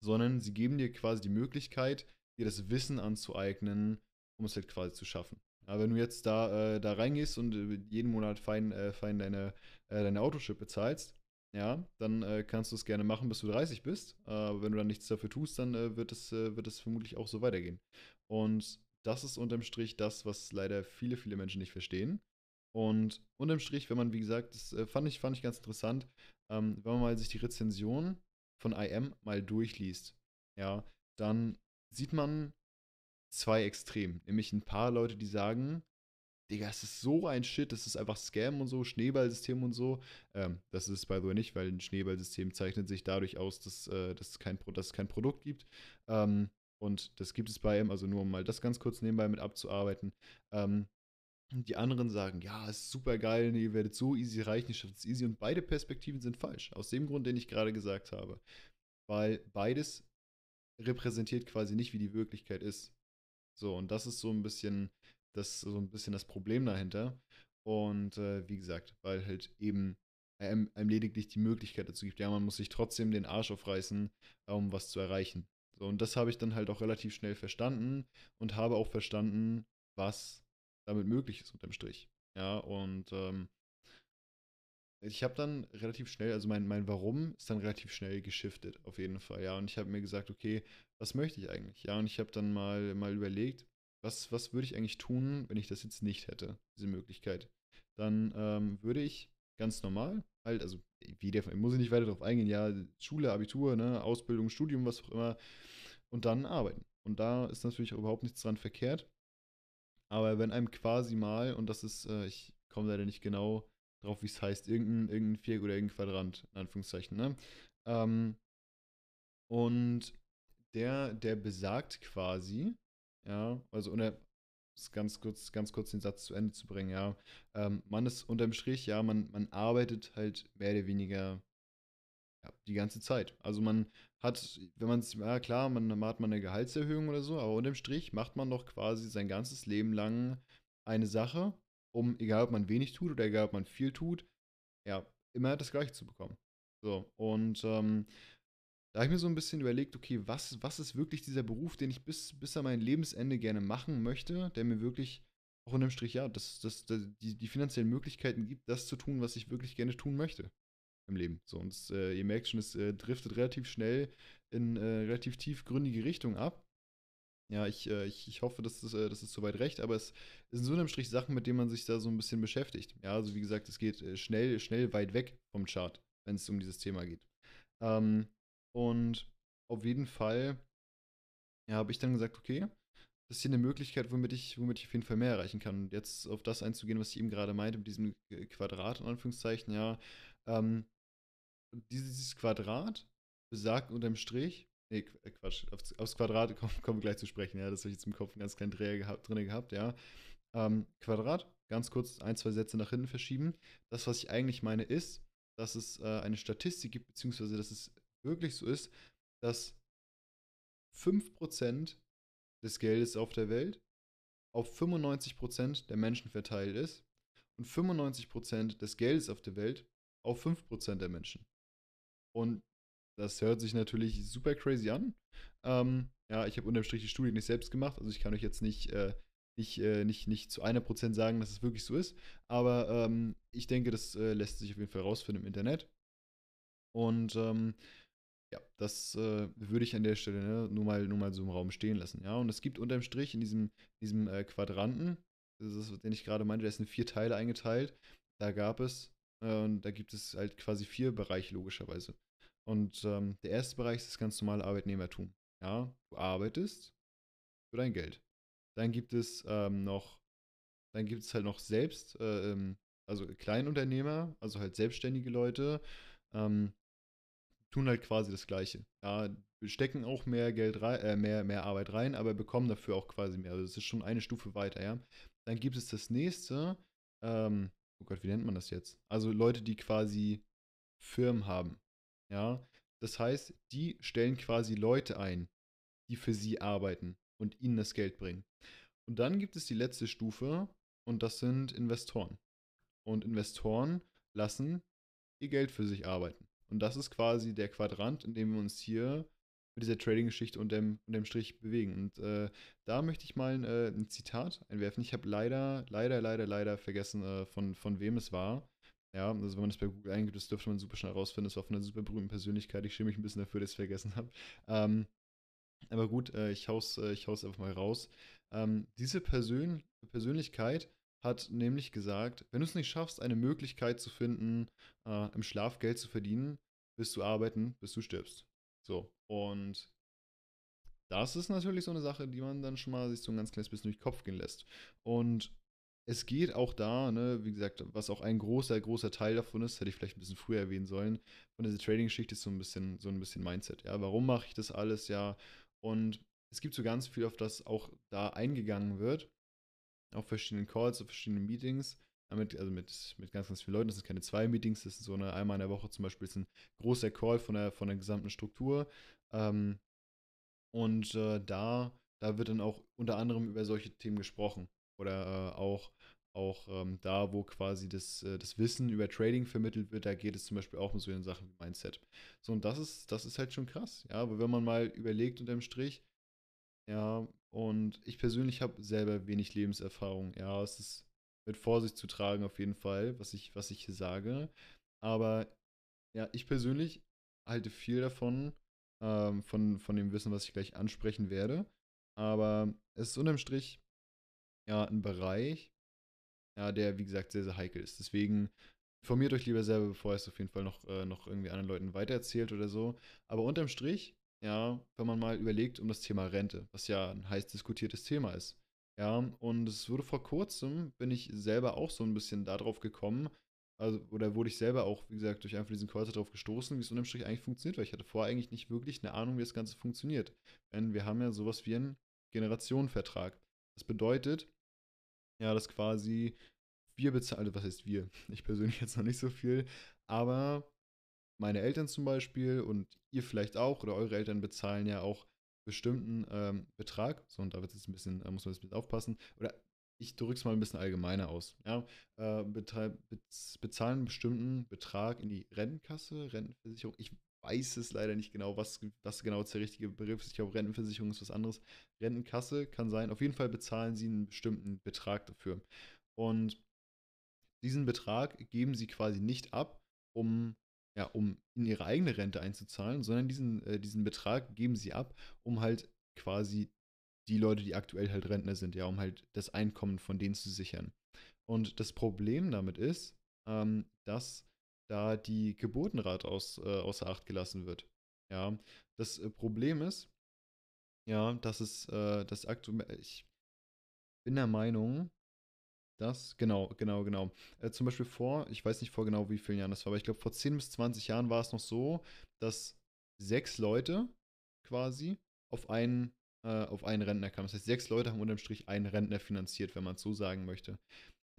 sondern sie geben dir quasi die Möglichkeit, dir das Wissen anzueignen, um es halt quasi zu schaffen. Aber wenn du jetzt da, äh, da reingehst und jeden Monat fein, äh, fein deine, äh, deine Autoschip bezahlst, ja, dann äh, kannst du es gerne machen, bis du dreißig bist. Aber äh, wenn du dann nichts dafür tust, dann äh, wird es äh, wird es vermutlich auch so weitergehen. Und das ist unterm Strich das, was leider viele, viele Menschen nicht verstehen. Und unterm Strich, wenn man, wie gesagt, das äh, fand ich, fand ich ganz interessant, ähm, wenn man mal sich die Rezension von I M mal durchliest, ja, dann sieht man zwei Extreme. Nämlich ein paar Leute, die sagen, Digga, es ist so ein Shit, das ist einfach Scam und so, Schneeballsystem und so. Ähm, das ist es by the way nicht, weil ein Schneeballsystem zeichnet sich dadurch aus, dass, äh, dass, es, kein Pro dass es kein Produkt gibt. Ähm, und das gibt es bei I M, also nur um mal das ganz kurz nebenbei mit abzuarbeiten. Ähm, die anderen sagen, ja, ist super geil, ihr werdet so easy reich, ihr schafft es easy. Und beide Perspektiven sind falsch, aus dem Grund, den ich gerade gesagt habe. Weil beides repräsentiert quasi nicht, wie die Wirklichkeit ist. So, und das ist so ein bisschen das, so ein bisschen das Problem dahinter. Und äh, wie gesagt, weil halt eben einem, einem lediglich die Möglichkeit dazu gibt. Ja, man muss sich trotzdem den Arsch aufreißen, um was zu erreichen. So, und das habe ich dann halt auch relativ schnell verstanden und habe auch verstanden, was damit möglich ist unterm Strich. Ja, und ähm, ich habe dann relativ schnell, also mein, mein Warum ist dann relativ schnell geschiftet, auf jeden Fall, ja. Und ich habe mir gesagt, okay, was möchte ich eigentlich? Ja, und ich habe dann mal, mal überlegt, was, was würde ich eigentlich tun, wenn ich das jetzt nicht hätte, diese Möglichkeit. Dann ähm, würde ich ganz normal, halt, also wie der, muss ich nicht weiter darauf eingehen, ja, Schule, Abitur, ne, Ausbildung, Studium, was auch immer, und dann arbeiten. Und da ist natürlich auch überhaupt nichts dran verkehrt. Aber wenn einem quasi mal, und das ist, äh, ich komme leider nicht genau drauf, wie es heißt, irgendein, irgendein Viereck oder irgendein Quadrant, in Anführungszeichen, ne? Ähm, und der, der besagt quasi, ja, also unter, ganz kurz, ganz kurz den Satz zu Ende zu bringen, ja, ähm, man ist unterm Strich, ja, man, man arbeitet halt mehr oder weniger ja, die ganze Zeit. Also man hat, wenn man es, ja klar, man, man hat mal eine Gehaltserhöhung oder so, aber unterm Strich macht man doch quasi sein ganzes Leben lang eine Sache, um, egal ob man wenig tut oder egal ob man viel tut, ja, immer das Gleiche zu bekommen. So, und ähm, da habe ich mir so ein bisschen überlegt, okay, was, was ist wirklich dieser Beruf, den ich bis, bis an mein Lebensende gerne machen möchte, der mir wirklich auch unterm Strich, ja, das, das, das, die, die finanziellen Möglichkeiten gibt, das zu tun, was ich wirklich gerne tun möchte im Leben. So, und das, äh, ihr merkt schon, es äh, driftet relativ schnell in äh, relativ tiefgründige Richtung ab. Ja, ich, äh, ich, ich hoffe, dass das, äh, das ist soweit recht, aber es sind so unterm Strich Sachen, mit denen man sich da so ein bisschen beschäftigt. Ja, also wie gesagt, es geht äh, schnell, schnell weit weg vom Chart, wenn es um dieses Thema geht. Ähm, und auf jeden Fall ja, habe ich dann gesagt, okay, das ist hier eine Möglichkeit, womit ich, womit ich auf jeden Fall mehr erreichen kann. Und jetzt auf das einzugehen, was ich eben gerade meinte, mit diesem Quadrat, in Anführungszeichen, ja. Ähm, dieses Quadrat besagt unterm Strich, nee, Quatsch, aufs, aufs Quadrat kommen, kommen wir gleich zu sprechen, ja, das habe ich jetzt im Kopf einen ganz kleinen Dreher gehabt, drin gehabt, ja. Ähm, Quadrat, ganz kurz ein, zwei Sätze nach hinten verschieben. Das, was ich eigentlich meine, ist, dass es äh, eine Statistik gibt, beziehungsweise, dass es wirklich so ist, dass fünf Prozent des Geldes auf der Welt auf fünfundneunzig Prozent der Menschen verteilt ist und fünfundneunzig Prozent des Geldes auf der Welt auf fünf Prozent der Menschen. Und das hört sich natürlich super crazy an. Ähm, ja, ich habe unterm Strich die Studie nicht selbst gemacht, also ich kann euch jetzt nicht, äh, nicht, äh, nicht, nicht zu einer Prozent sagen, dass es wirklich so ist, aber ähm, ich denke, das äh, lässt sich auf jeden Fall rausfinden im Internet. Und ähm, ja, das äh, würde ich an der Stelle ne, nur, mal, nur mal so im Raum stehen lassen. Ja, und es gibt unterm Strich in diesem, diesem äh, Quadranten, das ist, den ich gerade meinte, der ist in vier Teile eingeteilt, da gab es, äh, da gibt es halt quasi vier Bereiche logischerweise. Und ähm, der erste Bereich ist das ganz normale Arbeitnehmertum. Ja, du arbeitest für dein Geld. Dann gibt es ähm, noch, dann gibt es halt noch selbst, äh, ähm, also Kleinunternehmer, also halt selbstständige Leute, ähm, tun halt quasi das Gleiche. Ja, stecken auch mehr Geld rein, äh, mehr, mehr Arbeit rein, aber bekommen dafür auch quasi mehr. Also das ist schon eine Stufe weiter, ja. Dann gibt es das nächste, ähm, oh Gott, wie nennt man das jetzt? Also Leute, die quasi Firmen haben. Ja, das heißt, die stellen quasi Leute ein, die für sie arbeiten und ihnen das Geld bringen. Und dann gibt es die letzte Stufe und das sind Investoren. Und Investoren lassen ihr Geld für sich arbeiten. Und das ist quasi der Quadrant, in dem wir uns hier mit dieser Trading-Geschichte und dem, und dem Strich bewegen. Und äh, da möchte ich mal äh, ein Zitat einwerfen. Ich habe leider, leider, leider, leider vergessen, äh, von, von wem es war. Ja, also wenn man das bei Google eingibt, das dürfte man super schnell rausfinden. Das war von einer super berühmten Persönlichkeit. Ich schäme mich ein bisschen dafür, dass ich es vergessen habe. Ähm, aber gut, äh, ich hau's, äh, ich hau's einfach mal raus. Ähm, diese Persön- Persönlichkeit hat nämlich gesagt, wenn du es nicht schaffst, eine Möglichkeit zu finden, äh, im Schlaf Geld zu verdienen, wirst du arbeiten, bis du stirbst. So, und das ist natürlich so eine Sache, die man dann schon mal sich so ein ganz kleines bisschen durch den Kopf gehen lässt. Und es geht auch da, ne, wie gesagt, was auch ein großer, großer Teil davon ist, hätte ich vielleicht ein bisschen früher erwähnen sollen, von dieser Trading-Geschichte ist so ein bisschen, so ein bisschen Mindset. Ja, warum mache ich das alles, ja? Und es gibt so ganz viel, auf das auch da eingegangen wird, auf verschiedenen Calls, auf verschiedenen Meetings, damit, also mit, mit ganz, ganz vielen Leuten. Das sind keine zwei Meetings, das ist so eine, einmal in der Woche zum Beispiel, ist ein großer Call von der, von der gesamten Struktur. Ähm, und äh, da, da wird dann auch unter anderem über solche Themen gesprochen. Oder äh, auch, auch ähm, da, wo quasi das, äh, das Wissen über Trading vermittelt wird, da geht es zum Beispiel auch um so Sachen wie Mindset. So, und das ist, das ist halt schon krass, ja, aber wenn man mal überlegt unterm Strich, ja, und ich persönlich habe selber wenig Lebenserfahrung, ja, es ist mit Vorsicht zu tragen auf jeden Fall, was ich, was ich hier sage, aber ja, ich persönlich halte viel davon, ähm, von, von dem Wissen, was ich gleich ansprechen werde, aber es ist unterm Strich ja, ein Bereich, ja, der, wie gesagt, sehr, sehr heikel ist. Deswegen informiert euch lieber selber, bevor ihr es auf jeden Fall noch, äh, noch irgendwie anderen Leuten weitererzählt oder so. Aber unterm Strich, ja, wenn man mal überlegt um das Thema Rente, was ja ein heiß diskutiertes Thema ist. Ja, und es wurde vor kurzem, bin ich selber auch so ein bisschen darauf gekommen, also, oder wurde ich selber auch, wie gesagt, durch einen von diesen Calls darauf gestoßen, wie es unterm Strich eigentlich funktioniert, weil ich hatte vorher eigentlich nicht wirklich eine Ahnung, wie das Ganze funktioniert. Denn wir haben ja sowas wie einen Generationenvertrag. Das bedeutet, ja, dass quasi wir bezahlen, also was heißt wir? Ich persönlich jetzt noch nicht so viel, aber meine Eltern zum Beispiel und ihr vielleicht auch oder eure Eltern bezahlen ja auch bestimmten ähm, Betrag. So, und da wird jetzt ein bisschen, da muss man jetzt ein bisschen aufpassen. Oder ich drücke es mal ein bisschen allgemeiner aus. Ja, äh, betre- bez- bezahlen einen bestimmten Betrag in die Rentenkasse, Rentenversicherung. Ich weiß es leider nicht genau, was, was genau der richtige Begriff ist. Ich glaube, Rentenversicherung ist was anderes. Rentenkasse kann sein. Auf jeden Fall bezahlen sie einen bestimmten Betrag dafür. Und diesen Betrag geben sie quasi nicht ab, um, ja, um in ihre eigene Rente einzuzahlen, sondern diesen, äh, diesen Betrag geben sie ab, um halt quasi die Leute, die aktuell halt Rentner sind, ja, um halt das Einkommen von denen zu sichern. Und das Problem damit ist, ähm, dass da die Geburtenrate aus, äh, außer Acht gelassen wird. Ja, das äh, Problem ist, ja, dass es äh, das aktuell, ich bin der Meinung, dass, genau, genau, genau, äh, zum Beispiel vor, ich weiß nicht vor genau wie vielen Jahren das war, aber ich glaube vor zehn bis zwanzig Jahren war es noch so, dass sechs Leute quasi auf einen, äh, auf einen Rentner kamen. Das heißt, sechs Leute haben unterm Strich einen Rentner finanziert, wenn man es so sagen möchte.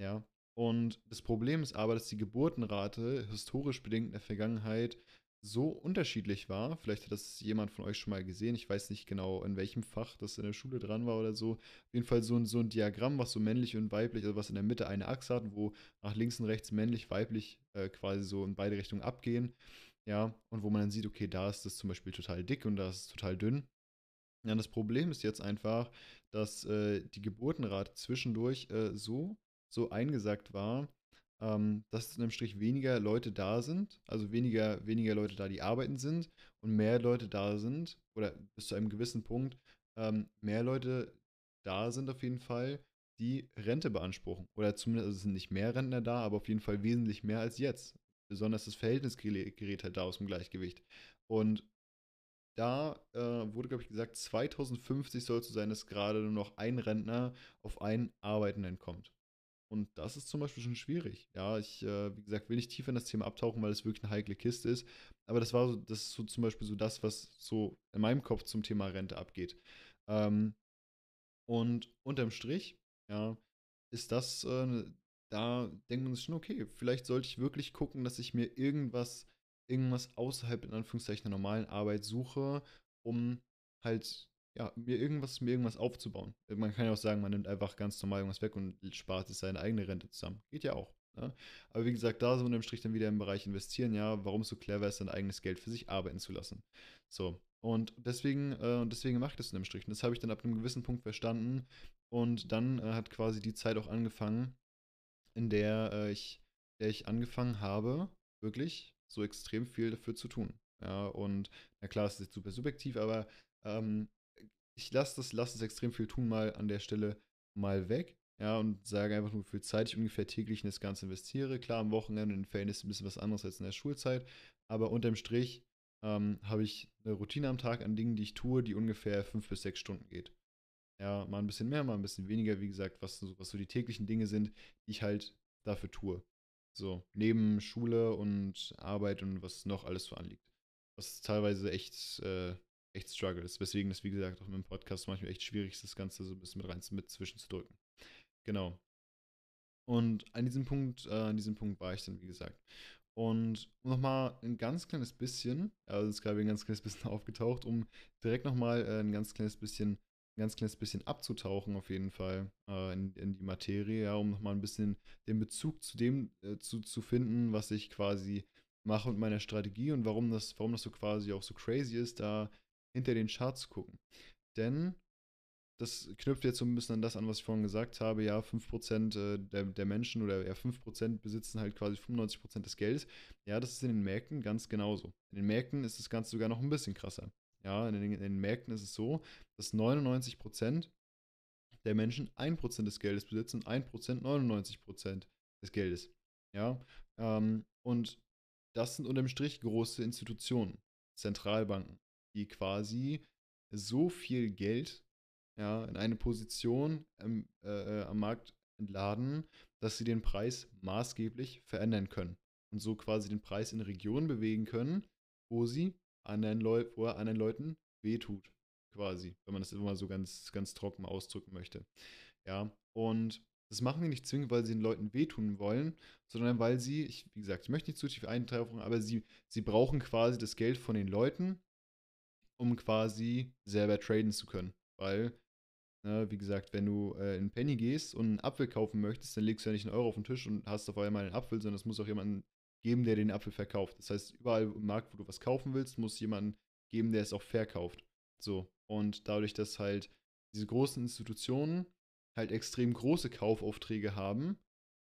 Ja, und das Problem ist aber, dass die Geburtenrate historisch bedingt in der Vergangenheit so unterschiedlich war. Vielleicht hat das jemand von euch schon mal gesehen. Ich weiß nicht genau, in welchem Fach das in der Schule dran war oder so. Auf jeden Fall so ein, so ein Diagramm, was so männlich und weiblich, also was in der Mitte eine Achse hat, wo nach links und rechts männlich, weiblich äh, quasi so in beide Richtungen abgehen. Ja, und wo man dann sieht, okay, da ist das zum Beispiel total dick und da ist es total dünn. Ja, das Problem ist jetzt einfach, dass äh, die Geburtenrate zwischendurch äh, so so eingesackt war, ähm, dass in einem Strich weniger Leute da sind, also weniger, weniger Leute da, die arbeiten sind und mehr Leute da sind, oder bis zu einem gewissen Punkt, ähm, mehr Leute da sind auf jeden Fall, die Rente beanspruchen. Oder zumindest, also es sind nicht mehr Rentner da, aber auf jeden Fall wesentlich mehr als jetzt. Besonders das Verhältnis gerät halt da aus dem Gleichgewicht. Und da äh, wurde, glaube ich, gesagt, zweitausendfünfzig soll es so sein, dass gerade nur noch ein Rentner auf einen Arbeitenden kommt. Und das ist zum Beispiel schon schwierig. Ja, ich, äh, wie gesagt, will nicht tiefer in das Thema abtauchen, weil es wirklich eine heikle Kiste ist. Aber das war so, das ist so zum Beispiel so das, was so in meinem Kopf zum Thema Rente abgeht. Ähm, und unterm Strich, ja, ist das, äh, da denkt man sich schon, okay, vielleicht sollte ich wirklich gucken, dass ich mir irgendwas, irgendwas außerhalb, in Anführungszeichen, der normalen Arbeit suche, um halt, ja, mir irgendwas, mir irgendwas aufzubauen. Man kann ja auch sagen, man nimmt einfach ganz normal irgendwas weg und spart sich seine eigene Rente zusammen. Geht ja auch. Ne? Aber wie gesagt, da sind wir unterm Strich dann wieder im Bereich investieren, ja, warum es so clever ist, sein eigenes Geld für sich arbeiten zu lassen. So, Und deswegen, äh, deswegen mache ich das unterm Strich. Und das habe ich dann ab einem gewissen Punkt verstanden. Und dann äh, hat quasi die Zeit auch angefangen, in der, äh, ich, der ich angefangen habe, wirklich so extrem viel dafür zu tun. Ja, und na klar, es ist jetzt super subjektiv, aber ähm, ich lasse das, lasse das extrem viel tun mal an der Stelle mal weg. Ja, und sage einfach nur, wie viel Zeit ich ungefähr täglich in das Ganze investiere. Klar, am Wochenende in den Ferien ist ein bisschen was anderes als in der Schulzeit, aber unterm Strich ähm, habe ich eine Routine am Tag an Dingen, die ich tue, die ungefähr fünf bis sechs Stunden geht. Ja, mal ein bisschen mehr, mal ein bisschen weniger, wie gesagt, was, was so die täglichen Dinge sind, die ich halt dafür tue. So, neben Schule und Arbeit und was noch alles so anliegt. Was teilweise echt, äh, echt Struggle ist, weswegen das, wie gesagt, auch mit dem Podcast manchmal echt schwierig ist, das Ganze so ein bisschen mit rein mit zwischenzudrücken. Genau. Und an diesem Punkt, äh, an diesem Punkt war ich dann, wie gesagt. Und nochmal ein ganz kleines bisschen, also es ist gerade ein ganz kleines bisschen aufgetaucht, um direkt nochmal äh, ein ganz kleines bisschen, ein ganz kleines bisschen abzutauchen, auf jeden Fall, äh, in, in die Materie, ja, um nochmal ein bisschen den Bezug zu dem äh, zu, zu finden, was ich quasi mache und meiner Strategie und warum das, warum das so quasi auch so crazy ist, da hinter den Charts zu gucken. Denn das knüpft jetzt so ein bisschen an das an, was ich vorhin gesagt habe. Ja, fünf Prozent der, der Menschen oder eher fünf Prozent besitzen halt quasi fünfundneunzig Prozent des Geldes. Ja, das ist in den Märkten ganz genauso. In den Märkten ist das Ganze sogar noch ein bisschen krasser. Ja, in den, in den Märkten ist es so, dass neunundneunzig Prozent der Menschen ein Prozent des Geldes besitzen und ein Prozent neunundneunzig Prozent des Geldes. Ja, ähm, und das sind unterm Strich große Institutionen, Zentralbanken, die quasi so viel Geld, ja, in eine Position ähm, äh, am Markt entladen, dass sie den Preis maßgeblich verändern können und so quasi den Preis in Regionen bewegen können, wo sie anderen, Leu wo er anderen Leuten wehtut, quasi, wenn man das immer so ganz, ganz trocken ausdrücken möchte. Ja, und das machen die nicht zwingend, weil sie den Leuten wehtun wollen, sondern weil sie, ich, wie gesagt, ich möchte nicht zu tief eintauchen, aber sie, sie brauchen quasi das Geld von den Leuten, um quasi selber traden zu können, weil wie gesagt, wenn du äh, in Penny gehst und einen Apfel kaufen möchtest, dann legst du ja nicht einen Euro auf den Tisch und hast auf einmal einen Apfel, sondern es muss auch jemanden geben, der den Apfel verkauft. Das heißt, überall im Markt, wo du was kaufen willst, muss es jemanden geben, der es auch verkauft. So. Und dadurch, dass halt diese großen Institutionen halt extrem große Kaufaufträge haben,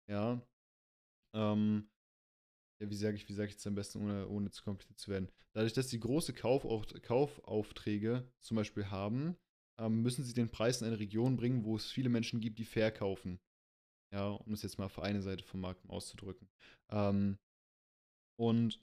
ja, ähm, ja, wie sage ich, wie sage ich jetzt am besten, ohne, ohne zu kompliziert zu werden? Dadurch, dass die große Kaufaufträge zum Beispiel haben, müssen sie den Preis in eine Region bringen, wo es viele Menschen gibt, die verkaufen. Ja, um es jetzt mal auf eine Seite vom Markt auszudrücken. Ähm, und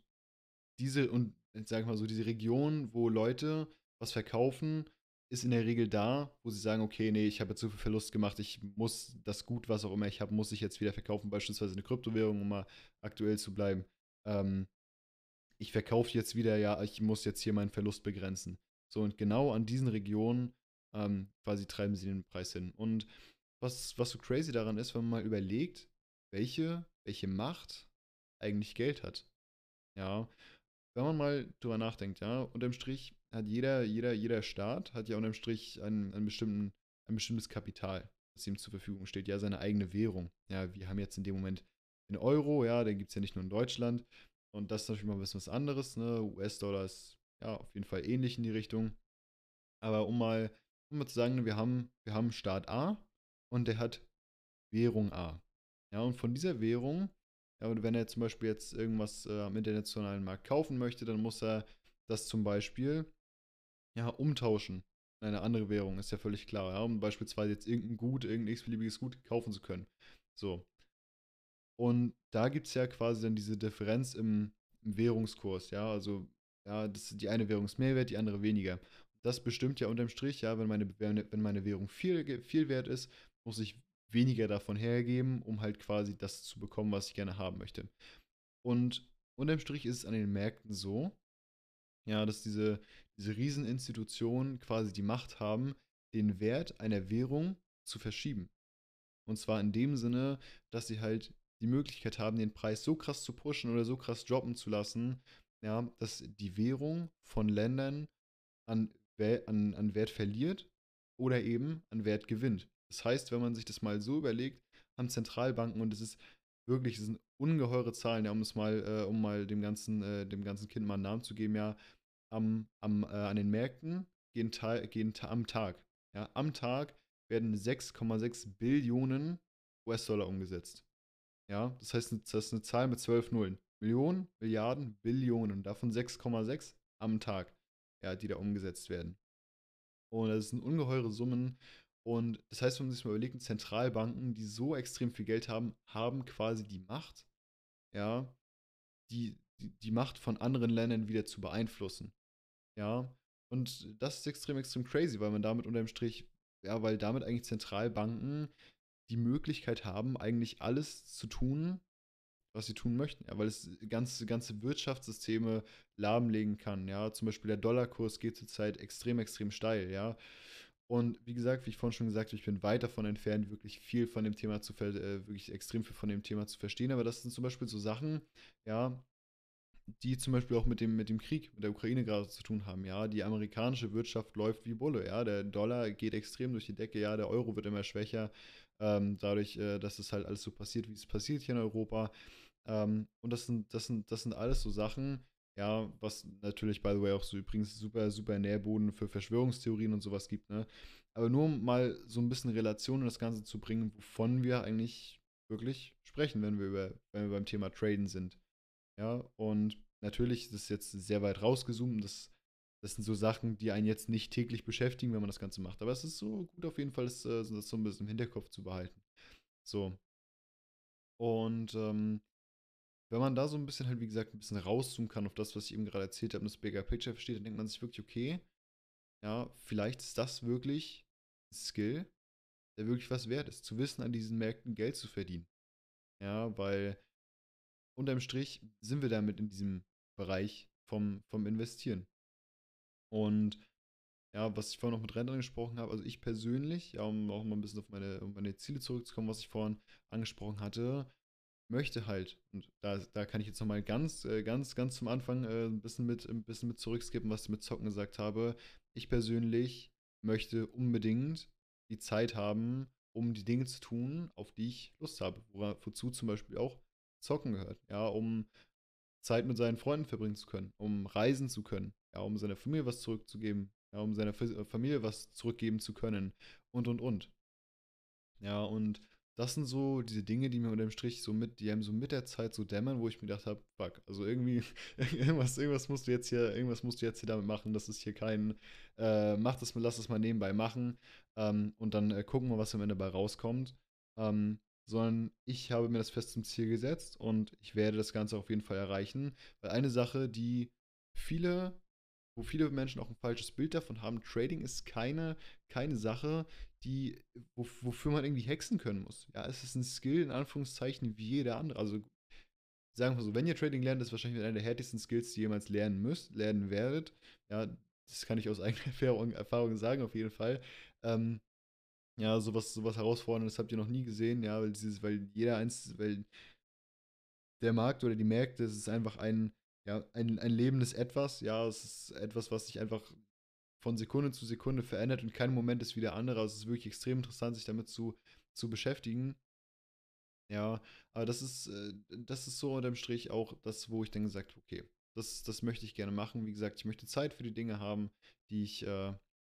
diese, und sag ich mal so, diese Region, wo Leute was verkaufen, ist in der Regel da, wo sie sagen, okay, nee, ich habe jetzt so viel Verlust gemacht, ich muss das Gut, was auch immer ich habe, muss ich jetzt wieder verkaufen, beispielsweise eine Kryptowährung, um mal aktuell zu bleiben. Ähm, ich verkaufe jetzt wieder, ja, ich muss jetzt hier meinen Verlust begrenzen. So, und genau an diesen Regionen Ähm, quasi treiben sie den Preis hin. Und was, was so crazy daran ist, wenn man mal überlegt, welche, welche Macht eigentlich Geld hat. Ja, wenn man mal drüber nachdenkt, ja, unterm Strich hat jeder, jeder, jeder Staat hat ja unterm Strich einen, einen bestimmten, ein bestimmtes Kapital, das ihm zur Verfügung steht, ja, seine eigene Währung. Ja, wir haben jetzt in dem Moment den Euro, ja, den gibt es ja nicht nur in Deutschland. Und das ist natürlich mal ein bisschen was anderes, ne, U S-Dollar ist ja auf jeden Fall ähnlich in die Richtung. Aber um mal Um mal zu sagen, wir haben, wir haben Staat A und der hat Währung A. Ja, und von dieser Währung, ja, und wenn er zum Beispiel jetzt irgendwas äh, am internationalen Markt kaufen möchte, dann muss er das zum Beispiel ja, umtauschen in eine andere Währung, ist ja völlig klar, ja, um beispielsweise jetzt irgendein Gut, irgendein x-beliebiges Gut kaufen zu können. So. Und da gibt es ja quasi dann diese Differenz im, im Währungskurs, ja, also ja, das, die eine Währung ist mehr wert, die andere weniger. Das bestimmt ja unterm Strich, ja, wenn meine, wenn meine Währung viel, viel wert ist, muss ich weniger davon hergeben, um halt quasi das zu bekommen, was ich gerne haben möchte. Und unterm Strich ist es an den Märkten so, ja, dass diese, diese Rieseninstitutionen quasi die Macht haben, den Wert einer Währung zu verschieben. Und zwar in dem Sinne, dass sie halt die Möglichkeit haben, den Preis so krass zu pushen oder so krass droppen zu lassen, ja, dass die Währung von Ländern an An, an Wert verliert oder eben an Wert gewinnt. Das heißt, wenn man sich das mal so überlegt, haben Zentralbanken, und es ist wirklich, das sind ungeheure Zahlen, ja, um es mal, äh, um mal dem ganzen, äh, dem ganzen Kind mal einen Namen zu geben, ja, am, am, äh, an den Märkten gehen, gehen am Tag. Ja, am Tag werden sechs Komma sechs Billionen US-Dollar umgesetzt. Ja, das heißt, das ist eine Zahl mit zwölf Nullen. Millionen, Milliarden, Billionen. Davon sechs Komma sechs am Tag, ja, die da umgesetzt werden. Und das sind ungeheure Summen. Und das heißt, wenn man sich mal überlegt, Zentralbanken, die so extrem viel Geld haben, haben quasi die Macht, ja, die, die, die Macht von anderen Ländern wieder zu beeinflussen. Ja, und das ist extrem, extrem crazy, weil man damit unterm Strich, ja, weil damit eigentlich Zentralbanken die Möglichkeit haben, eigentlich alles zu tun, was sie tun möchten, ja, weil es ganze, ganze Wirtschaftssysteme lahmlegen kann, ja, zum Beispiel der Dollarkurs geht zurzeit extrem, extrem steil, ja, und wie gesagt, wie ich vorhin schon gesagt habe, ich bin weit davon entfernt, wirklich viel von dem Thema zu, äh, wirklich extrem viel von dem Thema zu verstehen, aber das sind zum Beispiel so Sachen, ja, die zum Beispiel auch mit dem, mit dem Krieg, mit der Ukraine gerade zu tun haben, ja, die amerikanische Wirtschaft läuft wie Bulle, ja, der Dollar geht extrem durch die Decke, ja, der Euro wird immer schwächer, ähm, dadurch, äh, dass es halt alles so passiert, wie es passiert hier in Europa, ähm, und das sind, das sind, das sind alles so Sachen, ja, was natürlich, by the way, auch so übrigens super, super Nährboden für Verschwörungstheorien und sowas gibt, ne, aber nur um mal so ein bisschen Relation in das Ganze zu bringen, wovon wir eigentlich wirklich sprechen, wenn wir, über, wenn wir beim Thema Traden sind. Ja, und natürlich, das ist jetzt sehr weit rausgezoomt, das, das sind so Sachen, die einen jetzt nicht täglich beschäftigen, wenn man das Ganze macht. Aber es ist so gut auf jeden Fall, das, das so ein bisschen im Hinterkopf zu behalten. So. Und ähm, wenn man da so ein bisschen halt, wie gesagt, ein bisschen rauszoomen kann auf das, was ich eben gerade erzählt habe, und das Bigger Picture versteht, dann denkt man sich wirklich, okay, ja, vielleicht ist das wirklich ein Skill, der wirklich was wert ist, zu wissen, an diesen Märkten Geld zu verdienen. Ja, weil unterm Strich sind wir damit in diesem Bereich vom, vom Investieren. Und ja, was ich vorhin noch mit Rentnern gesprochen habe, also ich persönlich, ja, um auch mal ein bisschen auf meine, um meine Ziele zurückzukommen, was ich vorhin angesprochen hatte, möchte halt, und da, da kann ich jetzt nochmal ganz, ganz, ganz zum Anfang ein bisschen mit, ein bisschen mit zurückskippen, was ich mit Zocken gesagt habe. Ich persönlich möchte unbedingt die Zeit haben, um die Dinge zu tun, auf die ich Lust habe, wozu zum Beispiel auch Zocken gehört, ja, um Zeit mit seinen Freunden verbringen zu können, um reisen zu können, ja, um seiner Familie was zurückzugeben, ja, um seiner Familie was zurückgeben zu können und, und, und. Ja, und das sind so diese Dinge, die mir unter dem Strich so mit, die einem so mit der Zeit so dämmern, wo ich mir gedacht habe, fuck, also irgendwie, irgendwas, irgendwas musst du jetzt hier, irgendwas musst du jetzt hier damit machen, das ist hier kein, äh, mach das mal, lass das mal nebenbei machen, ähm, und dann äh, gucken wir, was am Ende dabei rauskommt, ähm, sondern ich habe mir das fest zum Ziel gesetzt und ich werde das Ganze auf jeden Fall erreichen, weil eine Sache, die viele, wo viele Menschen auch ein falsches Bild davon haben, Trading ist keine, keine Sache, die, wo, wofür man irgendwie hexen können muss. Ja, es ist ein Skill, in Anführungszeichen, wie jeder andere. Also sagen wir so, wenn ihr Trading lernt, ist wahrscheinlich einer der härtesten Skills, die ihr jemals lernen müsst, lernen werdet. Ja, das kann ich aus eigener Erfahrung, Erfahrung sagen, auf jeden Fall. Ähm, Ja, sowas, sowas Herausforderndes habt ihr noch nie gesehen, ja, weil dieses, weil jeder eins, weil der Markt oder die Märkte, es ist einfach ein, ja, ein, ein lebendes Etwas, ja, es ist etwas, was sich einfach von Sekunde zu Sekunde verändert und kein Moment ist wie der andere, also es ist wirklich extrem interessant, sich damit zu, zu beschäftigen, ja, aber das ist, das ist so unterm Strich auch das, wo ich dann gesagt habe, okay, das, das möchte ich gerne machen, wie gesagt, ich möchte Zeit für die Dinge haben, die ich, äh,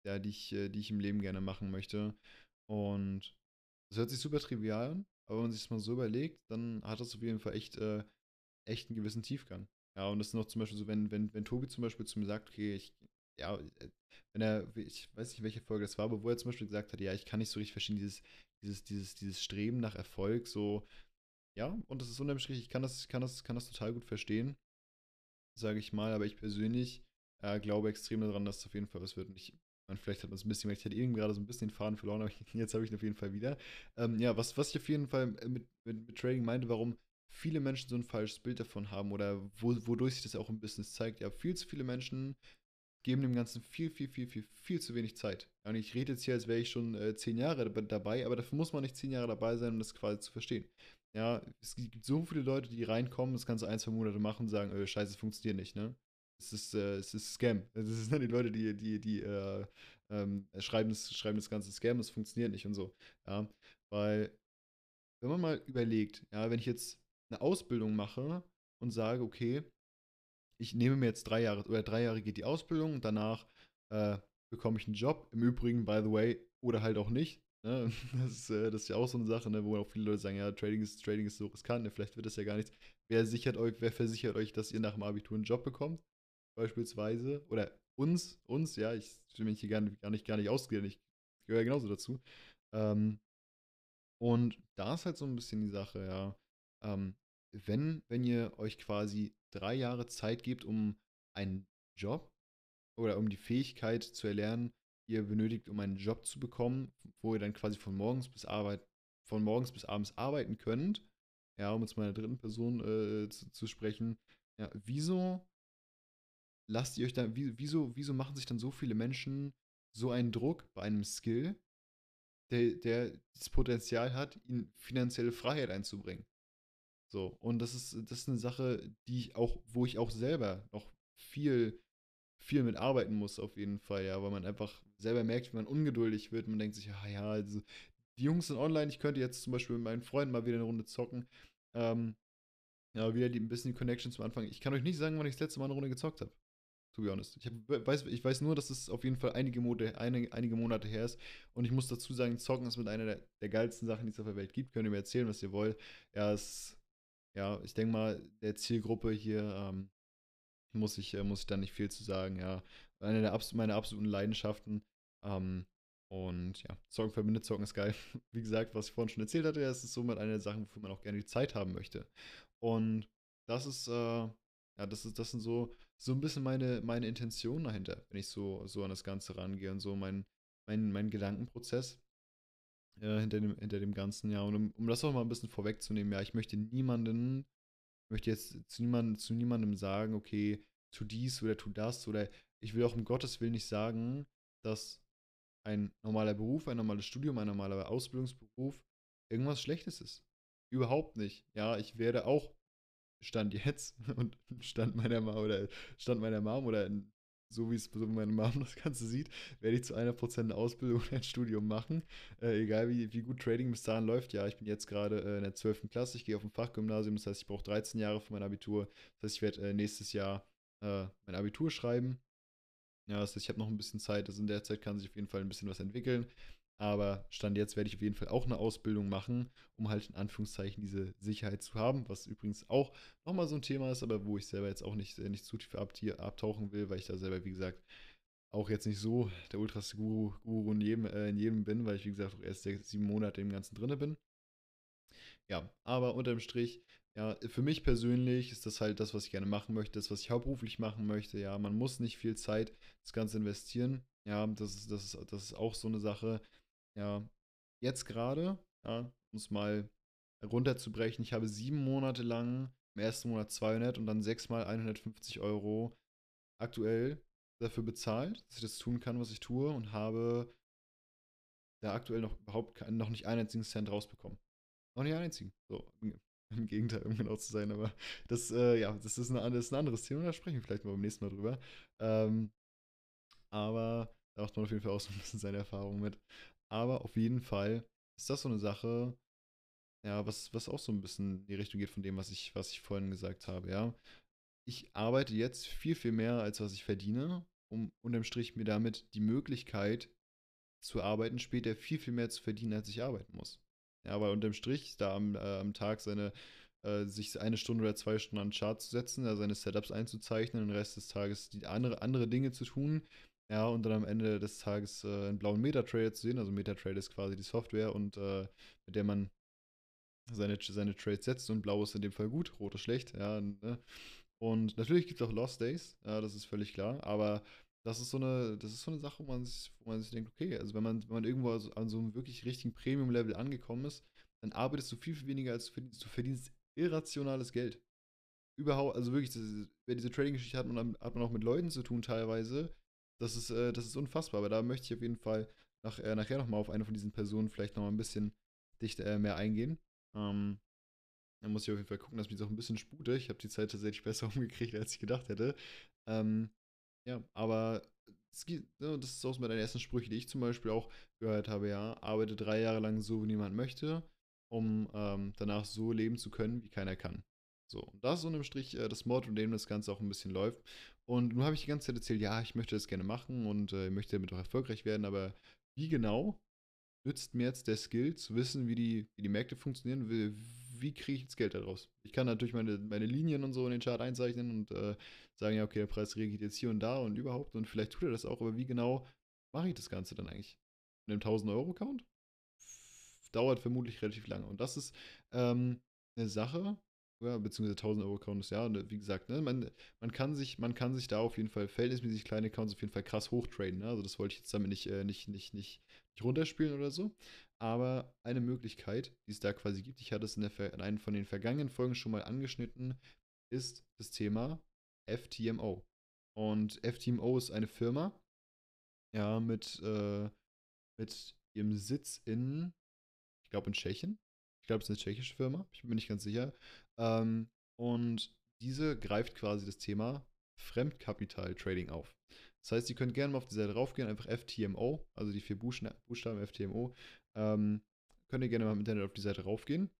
ja, die ich, die ich im Leben gerne machen möchte. Und das hört sich super trivial an, aber wenn man sich das mal so überlegt, dann hat das auf jeden Fall echt, äh, echt einen gewissen Tiefgang. Ja, und das ist noch zum Beispiel so, wenn, wenn, wenn Tobi zum Beispiel zu mir sagt, okay, ich, ja, wenn er, ich weiß nicht, welche Folge das war, aber wo er zum Beispiel gesagt hat, ja, ich kann nicht so richtig verstehen, dieses, dieses, dieses, dieses Streben nach Erfolg, so, ja, und das ist unterm Strich, ich kann das, ich kann das, kann das total gut verstehen, sage ich mal, aber ich persönlich äh, glaube extrem daran, dass es auf jeden Fall was wird. Und ich, vielleicht hat man es ein bisschen, ich hatte eben gerade so ein bisschen den Faden verloren, aber jetzt habe ich ihn auf jeden Fall wieder. Ähm, ja, was, was ich auf jeden Fall mit, mit, mit Trading meinte, warum viele Menschen so ein falsches Bild davon haben oder wo, wodurch sich das auch im Business zeigt. Ja, viel zu viele Menschen geben dem Ganzen viel, viel, viel, viel, viel zu wenig Zeit. Ja, und ich rede jetzt hier, als wäre ich schon äh, zehn Jahre dabei, aber dafür muss man nicht zehn Jahre dabei sein, um das quasi zu verstehen. Ja, es gibt so viele Leute, die reinkommen, das Ganze ein, zwei Monate machen und sagen, äh, scheiße, es funktioniert nicht, ne? Es ist, äh, es ist Scam. Das sind die Leute, die, die, die äh, ähm, schreiben, das, schreiben das ganze Scam, das funktioniert nicht und so. Ja, weil, wenn man mal überlegt, ja, wenn ich jetzt eine Ausbildung mache und sage, okay, ich nehme mir jetzt drei Jahre, oder drei Jahre geht die Ausbildung und danach äh, bekomme ich einen Job. Im Übrigen, by the way, oder halt auch nicht. Ne? Das, ist, äh, das ist ja auch so eine Sache, ne? Wo auch viele Leute sagen, ja, Trading ist, Trading ist so riskant, ne? Vielleicht wird das ja gar nichts. Wer sichert euch, wer versichert euch, dass ihr nach dem Abitur einen Job bekommt? Beispielsweise. Oder uns, uns, ja, ich stimme mich hier gar nicht, gar nicht, gar nicht ausgehen, ich gehöre ja genauso dazu. Ähm, und da ist halt so ein bisschen die Sache, ja, ähm, wenn, wenn ihr euch quasi drei Jahre Zeit gebt, um einen Job oder um die Fähigkeit zu erlernen, die ihr benötigt, um einen Job zu bekommen, wo ihr dann quasi von morgens bis Arbeit, von morgens bis abends arbeiten könnt, ja, um jetzt mal in der dritten Person äh, zu, zu sprechen, ja, wieso lasst ihr euch dann, wieso, wieso machen sich dann so viele Menschen so einen Druck bei einem Skill, der, der das Potenzial hat, ihnen finanzielle Freiheit einzubringen? So, und das ist, das ist eine Sache, die ich auch, wo ich auch selber noch viel, viel mit arbeiten muss, auf jeden Fall, ja, weil man einfach selber merkt, wie man ungeduldig wird, man denkt sich, ja, ja, also die Jungs sind online, ich könnte jetzt zum Beispiel mit meinen Freunden mal wieder eine Runde zocken, ähm, ja, wieder die, ein bisschen die Connection zum Anfang. Ich kann euch nicht sagen, wann ich das letzte Mal eine Runde gezockt habe. To be honest. Ich, hab, weiß, ich weiß nur, dass es auf jeden Fall einige, Mode, eine, einige Monate her ist. Und ich muss dazu sagen, Zocken ist mit einer der, der geilsten Sachen, die es auf der Welt gibt. Könnt ihr mir erzählen, was ihr wollt. Ja, es, ja ich denke mal, der Zielgruppe hier ähm, muss ich, äh, muss ich da nicht viel zu sagen. Ja, eine der abs meiner absoluten Leidenschaften. Ähm, und ja, Zocken verbindet, Zocken ist geil. Wie gesagt, was ich vorhin schon erzählt hatte, ja, es ist somit eine der Sachen, wofür man auch gerne die Zeit haben möchte. Und das ist, äh, ja, das ist, das sind so, so ein bisschen meine, meine Intention dahinter, wenn ich so, so an das Ganze rangehe und so mein, mein, mein Gedankenprozess äh, hinter, dem, hinter dem Ganzen, ja. Und um, um das auch mal ein bisschen vorwegzunehmen, ja, ich möchte niemanden, möchte jetzt zu niemandem, zu niemandem sagen, okay, tu dies oder tu das, oder ich will auch um Gottes Willen nicht sagen, dass ein normaler Beruf, ein normales Studium, ein normaler Ausbildungsberuf irgendwas Schlechtes ist. Überhaupt nicht. Ja, ich werde auch Stand jetzt und Stand meiner Mom oder Stand meiner Mom oder so wie es so meine Mom das Ganze sieht, werde ich zu einer Prozent Ausbildung oder ein Studium machen. Äh, egal wie, wie gut Trading bis dahin läuft. Ja, ich bin jetzt gerade äh, in der zwölften Klasse, ich gehe auf ein Fachgymnasium, das heißt, ich brauche dreizehn Jahre für mein Abitur. Das heißt, ich werde äh, nächstes Jahr äh, mein Abitur schreiben. Ja, das heißt, ich habe noch ein bisschen Zeit, also in der Zeit kann sich auf jeden Fall ein bisschen was entwickeln. Aber Stand jetzt werde ich auf jeden Fall auch eine Ausbildung machen, um halt in Anführungszeichen diese Sicherheit zu haben, was übrigens auch nochmal so ein Thema ist, aber wo ich selber jetzt auch nicht, nicht zu tief abtauchen will, weil ich da selber, wie gesagt, auch jetzt nicht so der ultraste Guru, Guru in, jedem, äh, in jedem bin, weil ich, wie gesagt, auch erst sechs, sieben Monate im Ganzen drinne bin. Ja, aber unterm Strich, ja, für mich persönlich ist das halt das, was ich gerne machen möchte, das, was ich hauptberuflich machen möchte, ja, man muss nicht viel Zeit das Ganze investieren, ja, das ist, das ist, das ist auch so eine Sache. Ja, jetzt gerade, ja, um es mal runterzubrechen, ich habe sieben Monate lang, im ersten Monat zweihundert und dann sechsmal hundertfünfzig Euro aktuell dafür bezahlt, dass ich das tun kann, was ich tue, und habe da aktuell noch überhaupt noch nicht einen einzigen Cent rausbekommen. Noch nicht einen einzigen. So, im Gegenteil, um genau zu sein, aber das, äh, ja, das ist, eine, das ist ein anderes Thema, da sprechen wir vielleicht mal beim nächsten Mal drüber. Ähm, aber da macht man auf jeden Fall auch so ein bisschen seine Erfahrung mit. Aber auf jeden Fall ist das so eine Sache, ja, was, was auch so ein bisschen in die Richtung geht von dem, was ich, was ich vorhin gesagt habe, ja. Ich arbeite jetzt viel, viel mehr, als was ich verdiene, um unterm Strich mir damit die Möglichkeit zu arbeiten, später viel, viel mehr zu verdienen, als ich arbeiten muss. Ja, weil unterm Strich, da am, äh, am Tag seine, äh, sich eine Stunde oder zwei Stunden an den Chart zu setzen, da seine Setups einzuzeichnen, den Rest des Tages die andere, andere Dinge zu tun, ja, und dann am Ende des Tages äh, einen blauen MetaTrader zu sehen. Also MetaTrader ist quasi die Software, und äh, mit der man seine, seine Trades setzt, und blau ist in dem Fall gut, rot ist schlecht, ja. Ne? Und natürlich gibt es auch Lost Days, ja, das ist völlig klar, aber das ist so eine, das ist so eine Sache, wo man sich, wo man sich denkt, okay, also wenn man, wenn man irgendwo an so einem wirklich richtigen Premium-Level angekommen ist, dann arbeitest du viel, viel weniger, als du verdienst. Du verdienst irrationales Geld. Überhaupt, also wirklich, das ist, wer diese Trading-Geschichte hat, man, hat man auch mit Leuten zu tun teilweise. Das ist, äh, das ist unfassbar, aber da möchte ich auf jeden Fall nach, äh, nachher nochmal auf eine von diesen Personen vielleicht nochmal ein bisschen dichter äh, mehr eingehen. Ähm, da muss ich auf jeden Fall gucken, dass mich das auch ein bisschen spute. Ich habe die Zeit tatsächlich besser umgekriegt, als ich gedacht hätte. Ähm, ja, aber es geht, ja, das ist auch mit einer ersten Sprüche, die ich zum Beispiel auch gehört habe, ja, arbeite drei Jahre lang so, wie niemand möchte, um ähm, danach so leben zu können, wie keiner kann. So, und das ist unterm Strich äh, das Mod, in dem das Ganze auch ein bisschen läuft. Und nun habe ich die ganze Zeit erzählt, ja, ich möchte das gerne machen und äh, ich möchte damit auch erfolgreich werden, aber wie genau nützt mir jetzt der Skill zu wissen, wie die, wie die Märkte funktionieren, wie, wie kriege ich jetzt Geld daraus? Ich kann natürlich meine, meine Linien und so in den Chart einzeichnen und äh, sagen, ja, okay, der Preis reagiert jetzt hier und da und überhaupt und vielleicht tut er das auch, aber wie genau mache ich das Ganze dann eigentlich? Mit einem tausend Euro Account? Dauert vermutlich relativ lange und das ist ähm, eine Sache, ja, beziehungsweise tausend Euro Account ist ja, und wie gesagt, ne, man, man, kann sich, man kann sich da auf jeden Fall verhältnismäßig kleine Accounts auf jeden Fall krass hochtraden, ne? Also das wollte ich jetzt damit nicht, äh, nicht, nicht, nicht, nicht runterspielen oder so, aber eine Möglichkeit, die es da quasi gibt, ich hatte es in, der, in einer von den vergangenen Folgen schon mal angeschnitten, ist das Thema F T M O. Und F T M O ist eine Firma, ja, mit, äh, mit ihrem Sitz in, ich glaube in Tschechien, ich glaube, es ist eine tschechische Firma, ich bin mir nicht ganz sicher. Ähm, und diese greift quasi das Thema Fremdkapital-Trading auf. Das heißt, ihr könnt gerne mal auf die Seite raufgehen, einfach F T M O, also die vier Buchstaben F T M O, ähm, könnt ihr gerne mal im Internet auf die Seite raufgehen.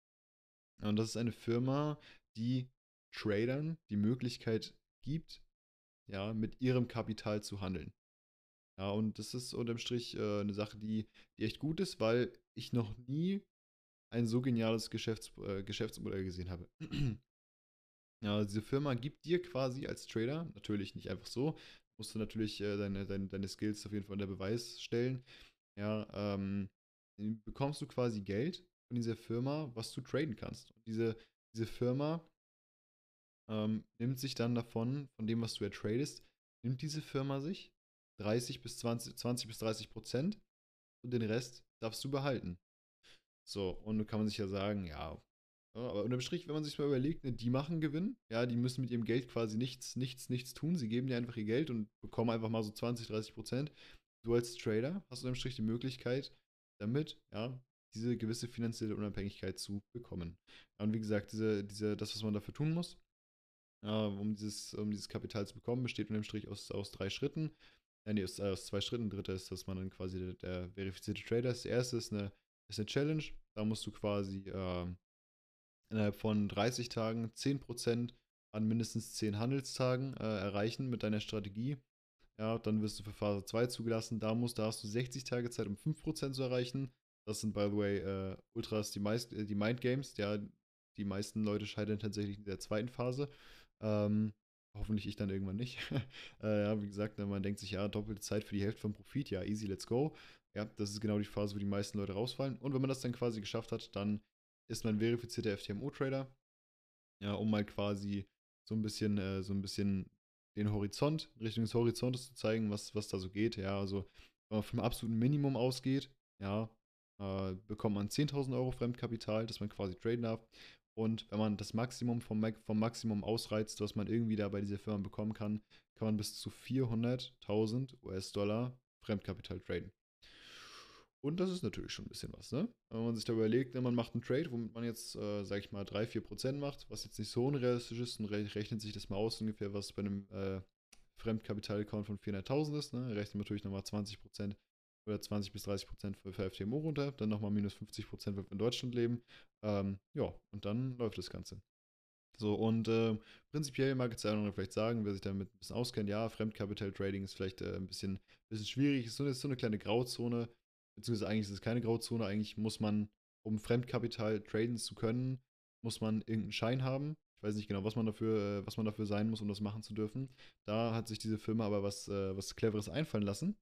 Und das ist eine Firma, die Tradern die Möglichkeit gibt, ja, mit ihrem Kapital zu handeln. Ja, und das ist unterm Strich äh, eine Sache, die, die echt gut ist, weil ich noch nie ein so geniales Geschäfts äh, Geschäftsmodell gesehen habe. Ja, diese Firma gibt dir quasi als Trader, natürlich nicht einfach so, musst du natürlich äh, deine, deine, deine Skills auf jeden Fall unter Beweis stellen, ja, ähm, bekommst du quasi Geld von dieser Firma, was du traden kannst. Und diese, diese Firma ähm, nimmt sich dann davon, von dem, was du ertradest, nimmt diese Firma sich dreißig bis zwanzig, zwanzig bis dreißig Prozent und den Rest darfst du behalten. So, und nun kann man sich ja sagen, ja, aber unterm Strich, wenn man sich mal überlegt, ne, die machen Gewinn, ja, die müssen mit ihrem Geld quasi nichts, nichts, nichts tun, sie geben dir einfach ihr Geld und bekommen einfach mal so zwanzig, dreißig Prozent. Du als Trader hast unterm Strich die Möglichkeit, damit, ja, diese gewisse finanzielle Unabhängigkeit zu bekommen. Und wie gesagt, diese, diese, das, was man dafür tun muss, ja, um, dieses, um dieses Kapital zu bekommen, besteht unterm Strich aus, aus drei Schritten. Ja, nee, aus, aus zwei Schritten. Dritter ist, dass man dann quasi der, der verifizierte Trader ist. Der erste ist eine ist eine Challenge, da musst du quasi äh, innerhalb von dreißig Tagen zehn Prozent an mindestens zehn Handelstagen äh, erreichen mit deiner Strategie. Ja, dann wirst du für Phase zwei zugelassen, da, musst, da hast du sechzig Tage Zeit, um fünf Prozent zu erreichen. Das sind, by the way, äh, Ultras, die, meist, äh, die Mind Games, ja, die meisten Leute scheitern tatsächlich in der zweiten Phase. Ähm, hoffentlich ich dann irgendwann nicht. äh, ja, wie gesagt, man denkt sich, ja, doppelte Zeit für die Hälfte vom Profit, ja, easy, let's go. Ja, das ist genau die Phase, wo die meisten Leute rausfallen. Und wenn man das dann quasi geschafft hat, dann ist man verifizierter F T M O-Trader, ja, um mal quasi so ein bisschen, äh, so ein bisschen den Horizont, Richtung des Horizontes zu zeigen, was, was da so geht. Ja, also wenn man vom absoluten Minimum ausgeht, ja, äh, bekommt man zehntausend Euro Fremdkapital, dass man quasi traden darf. Und wenn man das Maximum vom, vom Maximum ausreizt, was man irgendwie da bei dieser Firma bekommen kann, kann man bis zu vierhunderttausend U S Dollar Fremdkapital traden. Und das ist natürlich schon ein bisschen was, ne? Wenn man sich da überlegt, man macht einen Trade, womit man jetzt, äh, sag ich mal, drei bis vier Prozent macht, was jetzt nicht so unrealistisch ist, dann rechnet sich das mal aus ungefähr, was bei einem äh, Fremdkapital-Account von vierhunderttausend ist, ne? Rechnet natürlich nochmal zwanzig Prozent oder zwanzig bis dreißig Prozent für, für F T M O runter, dann nochmal minus fünfzig Prozent, wenn wir in Deutschland leben. Ähm, ja, und dann läuft das Ganze. So, und äh, prinzipiell mag jetzt der andere vielleicht sagen, wer sich damit ein bisschen auskennt, ja, Fremdkapital-Trading ist vielleicht äh, ein bisschen, bisschen schwierig, ist so, ist so eine kleine Grauzone, beziehungsweise eigentlich ist es keine Grauzone, eigentlich muss man, um Fremdkapital traden zu können, muss man irgendeinen Schein haben. Ich weiß nicht genau, was man dafür, was man dafür sein muss, um das machen zu dürfen. Da hat sich diese Firma aber was, was Cleveres einfallen lassen.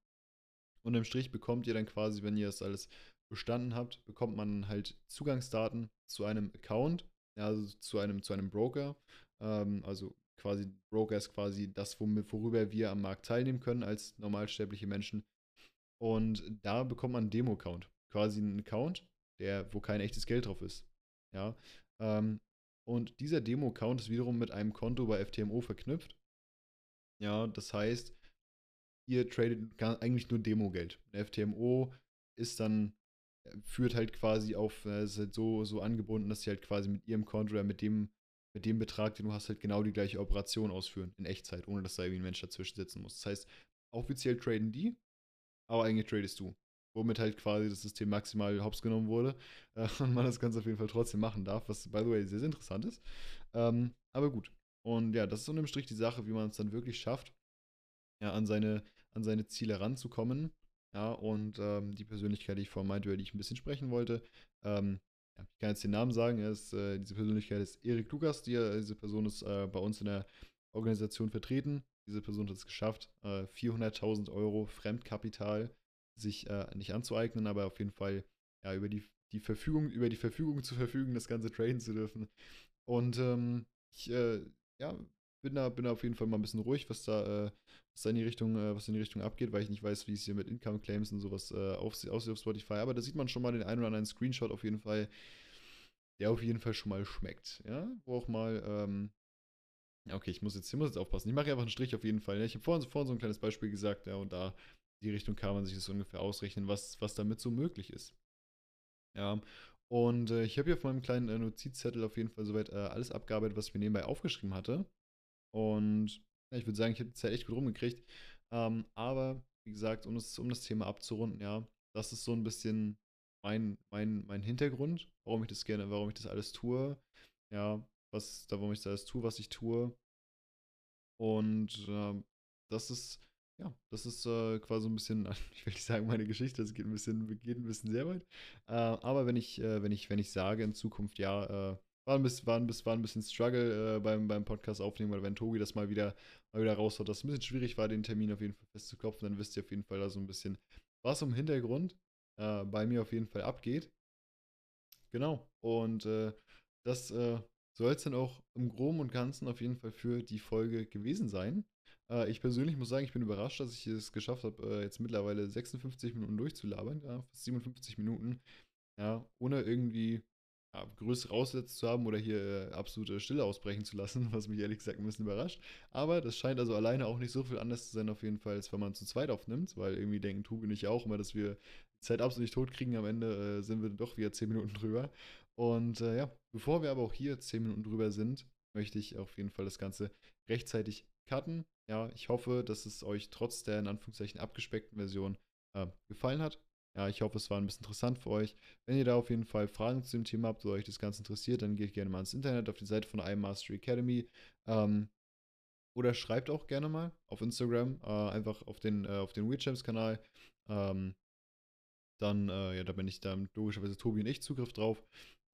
Und im Strich bekommt ihr dann quasi, wenn ihr das alles bestanden habt, bekommt man halt Zugangsdaten zu einem Account, also zu einem, zu einem Broker. Also quasi Broker ist quasi das, worüber wir am Markt teilnehmen können als normalsterbliche Menschen. Und da bekommt man einen Demo-Account. Quasi einen Account, der, wo kein echtes Geld drauf ist. Ja, ähm, und dieser Demo-Account ist wiederum mit einem Konto bei F T M O verknüpft. Ja, das heißt, ihr tradet eigentlich nur Demo-Geld. F T M O ist dann, führt halt quasi auf, ist halt so, so angebunden, dass sie halt quasi mit ihrem Konto oder mit dem, mit dem Betrag, den du hast, halt genau die gleiche Operation ausführen. In Echtzeit, ohne dass da irgendwie ein Mensch dazwischen sitzen muss. Das heißt, offiziell traden die, aber eigentlich tradest du, womit halt quasi das System maximal hops genommen wurde äh, und man das Ganze auf jeden Fall trotzdem machen darf, was by the way sehr, sehr interessant ist. Ähm, aber gut. Und ja, das ist unterm Strich die Sache, wie man es dann wirklich schafft, ja, an seine, an seine Ziele ranzukommen. Ja, und ähm, die Persönlichkeit, die ich vorhin meinte, über die ich ein bisschen sprechen wollte, ähm, ja, ich kann jetzt den Namen sagen, er ist, äh, diese Persönlichkeit ist Erik Lukas, die, äh, diese Person ist äh, bei uns in der Organisation vertreten. Diese Person hat es geschafft, äh, vierhunderttausend Euro Fremdkapital sich äh, nicht anzueignen, aber auf jeden Fall ja, über, die, die Verfügung, über die Verfügung zu verfügen, das Ganze traden zu dürfen. Und ähm, ich äh, ja, bin, da, bin da auf jeden Fall mal ein bisschen ruhig, was da, äh, was da in die Richtung, äh, was in die Richtung abgeht, weil ich nicht weiß, wie es hier mit Income Claims und sowas äh, aussieht auf Spotify. Aber da sieht man schon mal den einen oder anderen Screenshot auf jeden Fall, der auf jeden Fall schon mal schmeckt. Ja, wo auch mal. Ähm, Okay, ich muss jetzt, ich muss jetzt aufpassen. Ich mache einfach einen Strich auf jeden Fall. Ich habe vorhin, vorhin so ein kleines Beispiel gesagt, ja, und da in die Richtung kann man sich das ungefähr ausrechnen, was, was damit so möglich ist. Ja, und äh, ich habe hier auf meinem kleinen äh, Notizzettel auf jeden Fall soweit äh, alles abgearbeitet, was ich mir nebenbei aufgeschrieben hatte. Und ja, ich würde sagen, ich habe die Zeit echt gut rumgekriegt. Ähm, aber, wie gesagt, um das, um das Thema abzurunden, ja, das ist so ein bisschen mein, mein, mein Hintergrund, warum ich das gerne, warum ich das alles tue. Ja, was, da warum ich da alles tue, was ich tue. Und äh, das ist, ja, das ist äh, quasi ein bisschen, ich will nicht sagen meine Geschichte, das geht ein bisschen, geht ein bisschen sehr weit. Äh, aber wenn ich, äh, wenn ich, wenn ich sage in Zukunft, ja, äh, war, ein bisschen, war, ein bisschen, war ein bisschen Struggle äh, beim, beim Podcast aufnehmen, oder wenn Tobi das mal wieder, mal wieder raushaut, dass es ein bisschen schwierig war, den Termin auf jeden Fall festzuklopfen, dann wisst ihr auf jeden Fall da so ein bisschen, was im Hintergrund äh, bei mir auf jeden Fall abgeht. Genau. Und äh, das, äh, soll es dann auch im Groben und Ganzen auf jeden Fall für die Folge gewesen sein. Äh, ich persönlich muss sagen, ich bin überrascht, dass ich es geschafft habe, äh, jetzt mittlerweile sechsundfünfzig Minuten durchzulabern, ja, fast siebenundfünfzig Minuten, ja, ohne irgendwie ja, größere Aussätze zu haben oder hier äh, absolute Stille ausbrechen zu lassen, was mich ehrlich gesagt ein bisschen überrascht. Aber das scheint also alleine auch nicht so viel anders zu sein auf jeden Fall, als wenn man zu zweit aufnimmt, weil irgendwie denken Tobi und ich auch immer, dass wir die Zeit absolut nicht tot kriegen. Am Ende äh, sind wir doch wieder zehn Minuten drüber. Und äh, ja, bevor wir aber auch hier zehn Minuten drüber sind, möchte ich auf jeden Fall das Ganze rechtzeitig cutten. Ja, ich hoffe, dass es euch trotz der in Anführungszeichen abgespeckten Version äh, gefallen hat. Ja, ich hoffe, es war ein bisschen interessant für euch. Wenn ihr da auf jeden Fall Fragen zu dem Thema habt oder euch das Ganze interessiert, dann geht gerne mal ins Internet auf die Seite von I M Mastery Academy. Ähm, oder schreibt auch gerne mal auf Instagram, äh, einfach auf den, äh, auf den WeChamps-Kanal. Ähm, dann, äh, ja, da bin ich dann logischerweise Tobi und ich Zugriff drauf.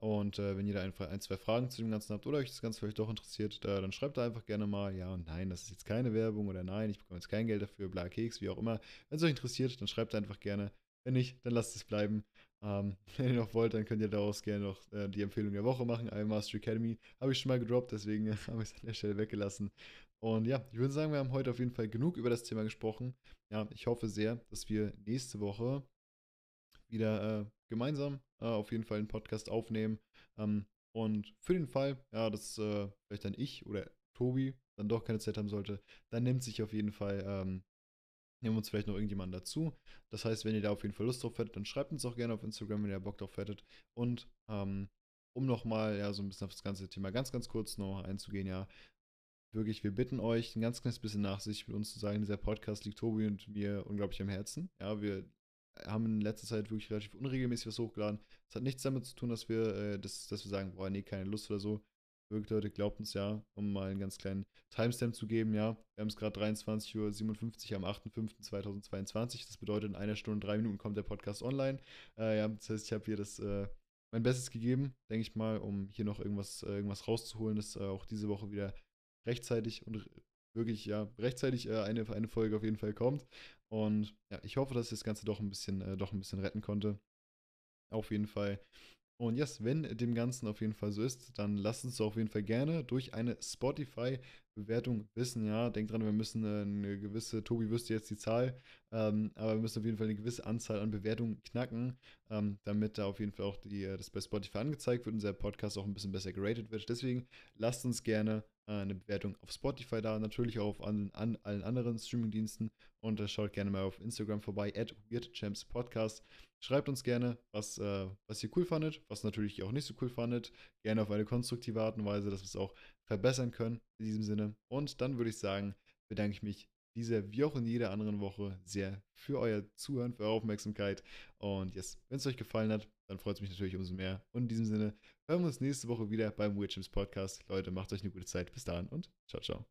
Und äh, wenn ihr da ein, ein, zwei Fragen zu dem Ganzen habt oder euch das Ganze vielleicht doch interessiert, äh, dann schreibt da einfach gerne mal, ja und nein, das ist jetzt keine Werbung oder nein, ich bekomme jetzt kein Geld dafür, bla, Keks, wie auch immer. Wenn es euch interessiert, dann schreibt da einfach gerne. Wenn nicht, dann lasst es bleiben. Ähm, wenn ihr noch wollt, dann könnt ihr daraus gerne noch äh, die Empfehlung der Woche machen. I M Mastery Academy habe ich schon mal gedroppt, deswegen äh, habe ich es an der Stelle weggelassen. Und ja, ich würde sagen, wir haben heute auf jeden Fall genug über das Thema gesprochen. Ja, ich hoffe sehr, dass wir nächste Woche wieder äh, gemeinsam äh, auf jeden Fall einen Podcast aufnehmen. Ähm, und für den Fall, ja, dass äh, vielleicht dann ich oder Tobi dann doch keine Zeit haben sollte, dann nimmt sich auf jeden Fall, ähm, nehmen wir uns vielleicht noch irgendjemanden dazu. Das heißt, wenn ihr da auf jeden Fall Lust drauf hättet, dann schreibt uns auch gerne auf Instagram, wenn ihr Bock drauf hättet. Und ähm, um nochmal ja, so ein bisschen auf das ganze Thema ganz, ganz kurz noch einzugehen, ja, wirklich, wir bitten euch, ein ganz kleines bisschen Nachsicht mit uns zu sagen. Dieser Podcast liegt Tobi und mir unglaublich am Herzen. Ja, wir haben in letzter Zeit wirklich relativ unregelmäßig was hochgeladen. Das hat nichts damit zu tun, dass wir, äh, dass, dass wir sagen, boah, nee, keine Lust oder so. Wirklich, Leute, glaubt uns ja, um mal einen ganz kleinen Timestamp zu geben, ja. Wir haben es gerade dreiundzwanzig Uhr siebenundfünfzig am achter fünfter zweitausendzweiundzwanzig. Das bedeutet, in einer Stunde, drei Minuten kommt der Podcast online. Äh, ja, das heißt, ich habe hier das, äh, mein Bestes gegeben, denke ich mal, um hier noch irgendwas, äh, irgendwas rauszuholen, dass äh, auch diese Woche wieder rechtzeitig und wirklich, ja, rechtzeitig äh, eine, eine Folge auf jeden Fall kommt. Und ja, ich hoffe, dass ich das Ganze doch ein bisschen, äh, doch ein bisschen retten konnte. Auf jeden Fall. Und yes, wenn dem Ganzen auf jeden Fall so ist, dann lasst uns auf jeden Fall gerne durch eine Spotify-Bewertung wissen. Ja, denkt dran, wir müssen eine gewisse, Tobi wüsste jetzt die Zahl, ähm, aber wir müssen auf jeden Fall eine gewisse Anzahl an Bewertungen knacken, ähm, damit da auf jeden Fall auch die, das bei Spotify angezeigt wird und unser Podcast auch ein bisschen besser geratet wird. Deswegen lasst uns gerne äh, eine Bewertung auf Spotify da, natürlich auch auf an, an, allen anderen Streamingdiensten und äh, schaut gerne mal auf Instagram vorbei, at weirdchampspodcast. Schreibt uns gerne, was, äh, was ihr cool fandet, was natürlich ihr auch nicht so cool fandet. Gerne auf eine konstruktive Art und Weise, dass wir es auch verbessern können in diesem Sinne. Und dann würde ich sagen, bedanke ich mich dieser wie auch in jeder anderen Woche sehr für euer Zuhören, für eure Aufmerksamkeit. Und yes, wenn es euch gefallen hat, dann freut es mich natürlich umso mehr. Und in diesem Sinne hören wir uns nächste Woche wieder beim WeChamps Podcast. Leute, macht euch eine gute Zeit. Bis dahin und ciao, ciao.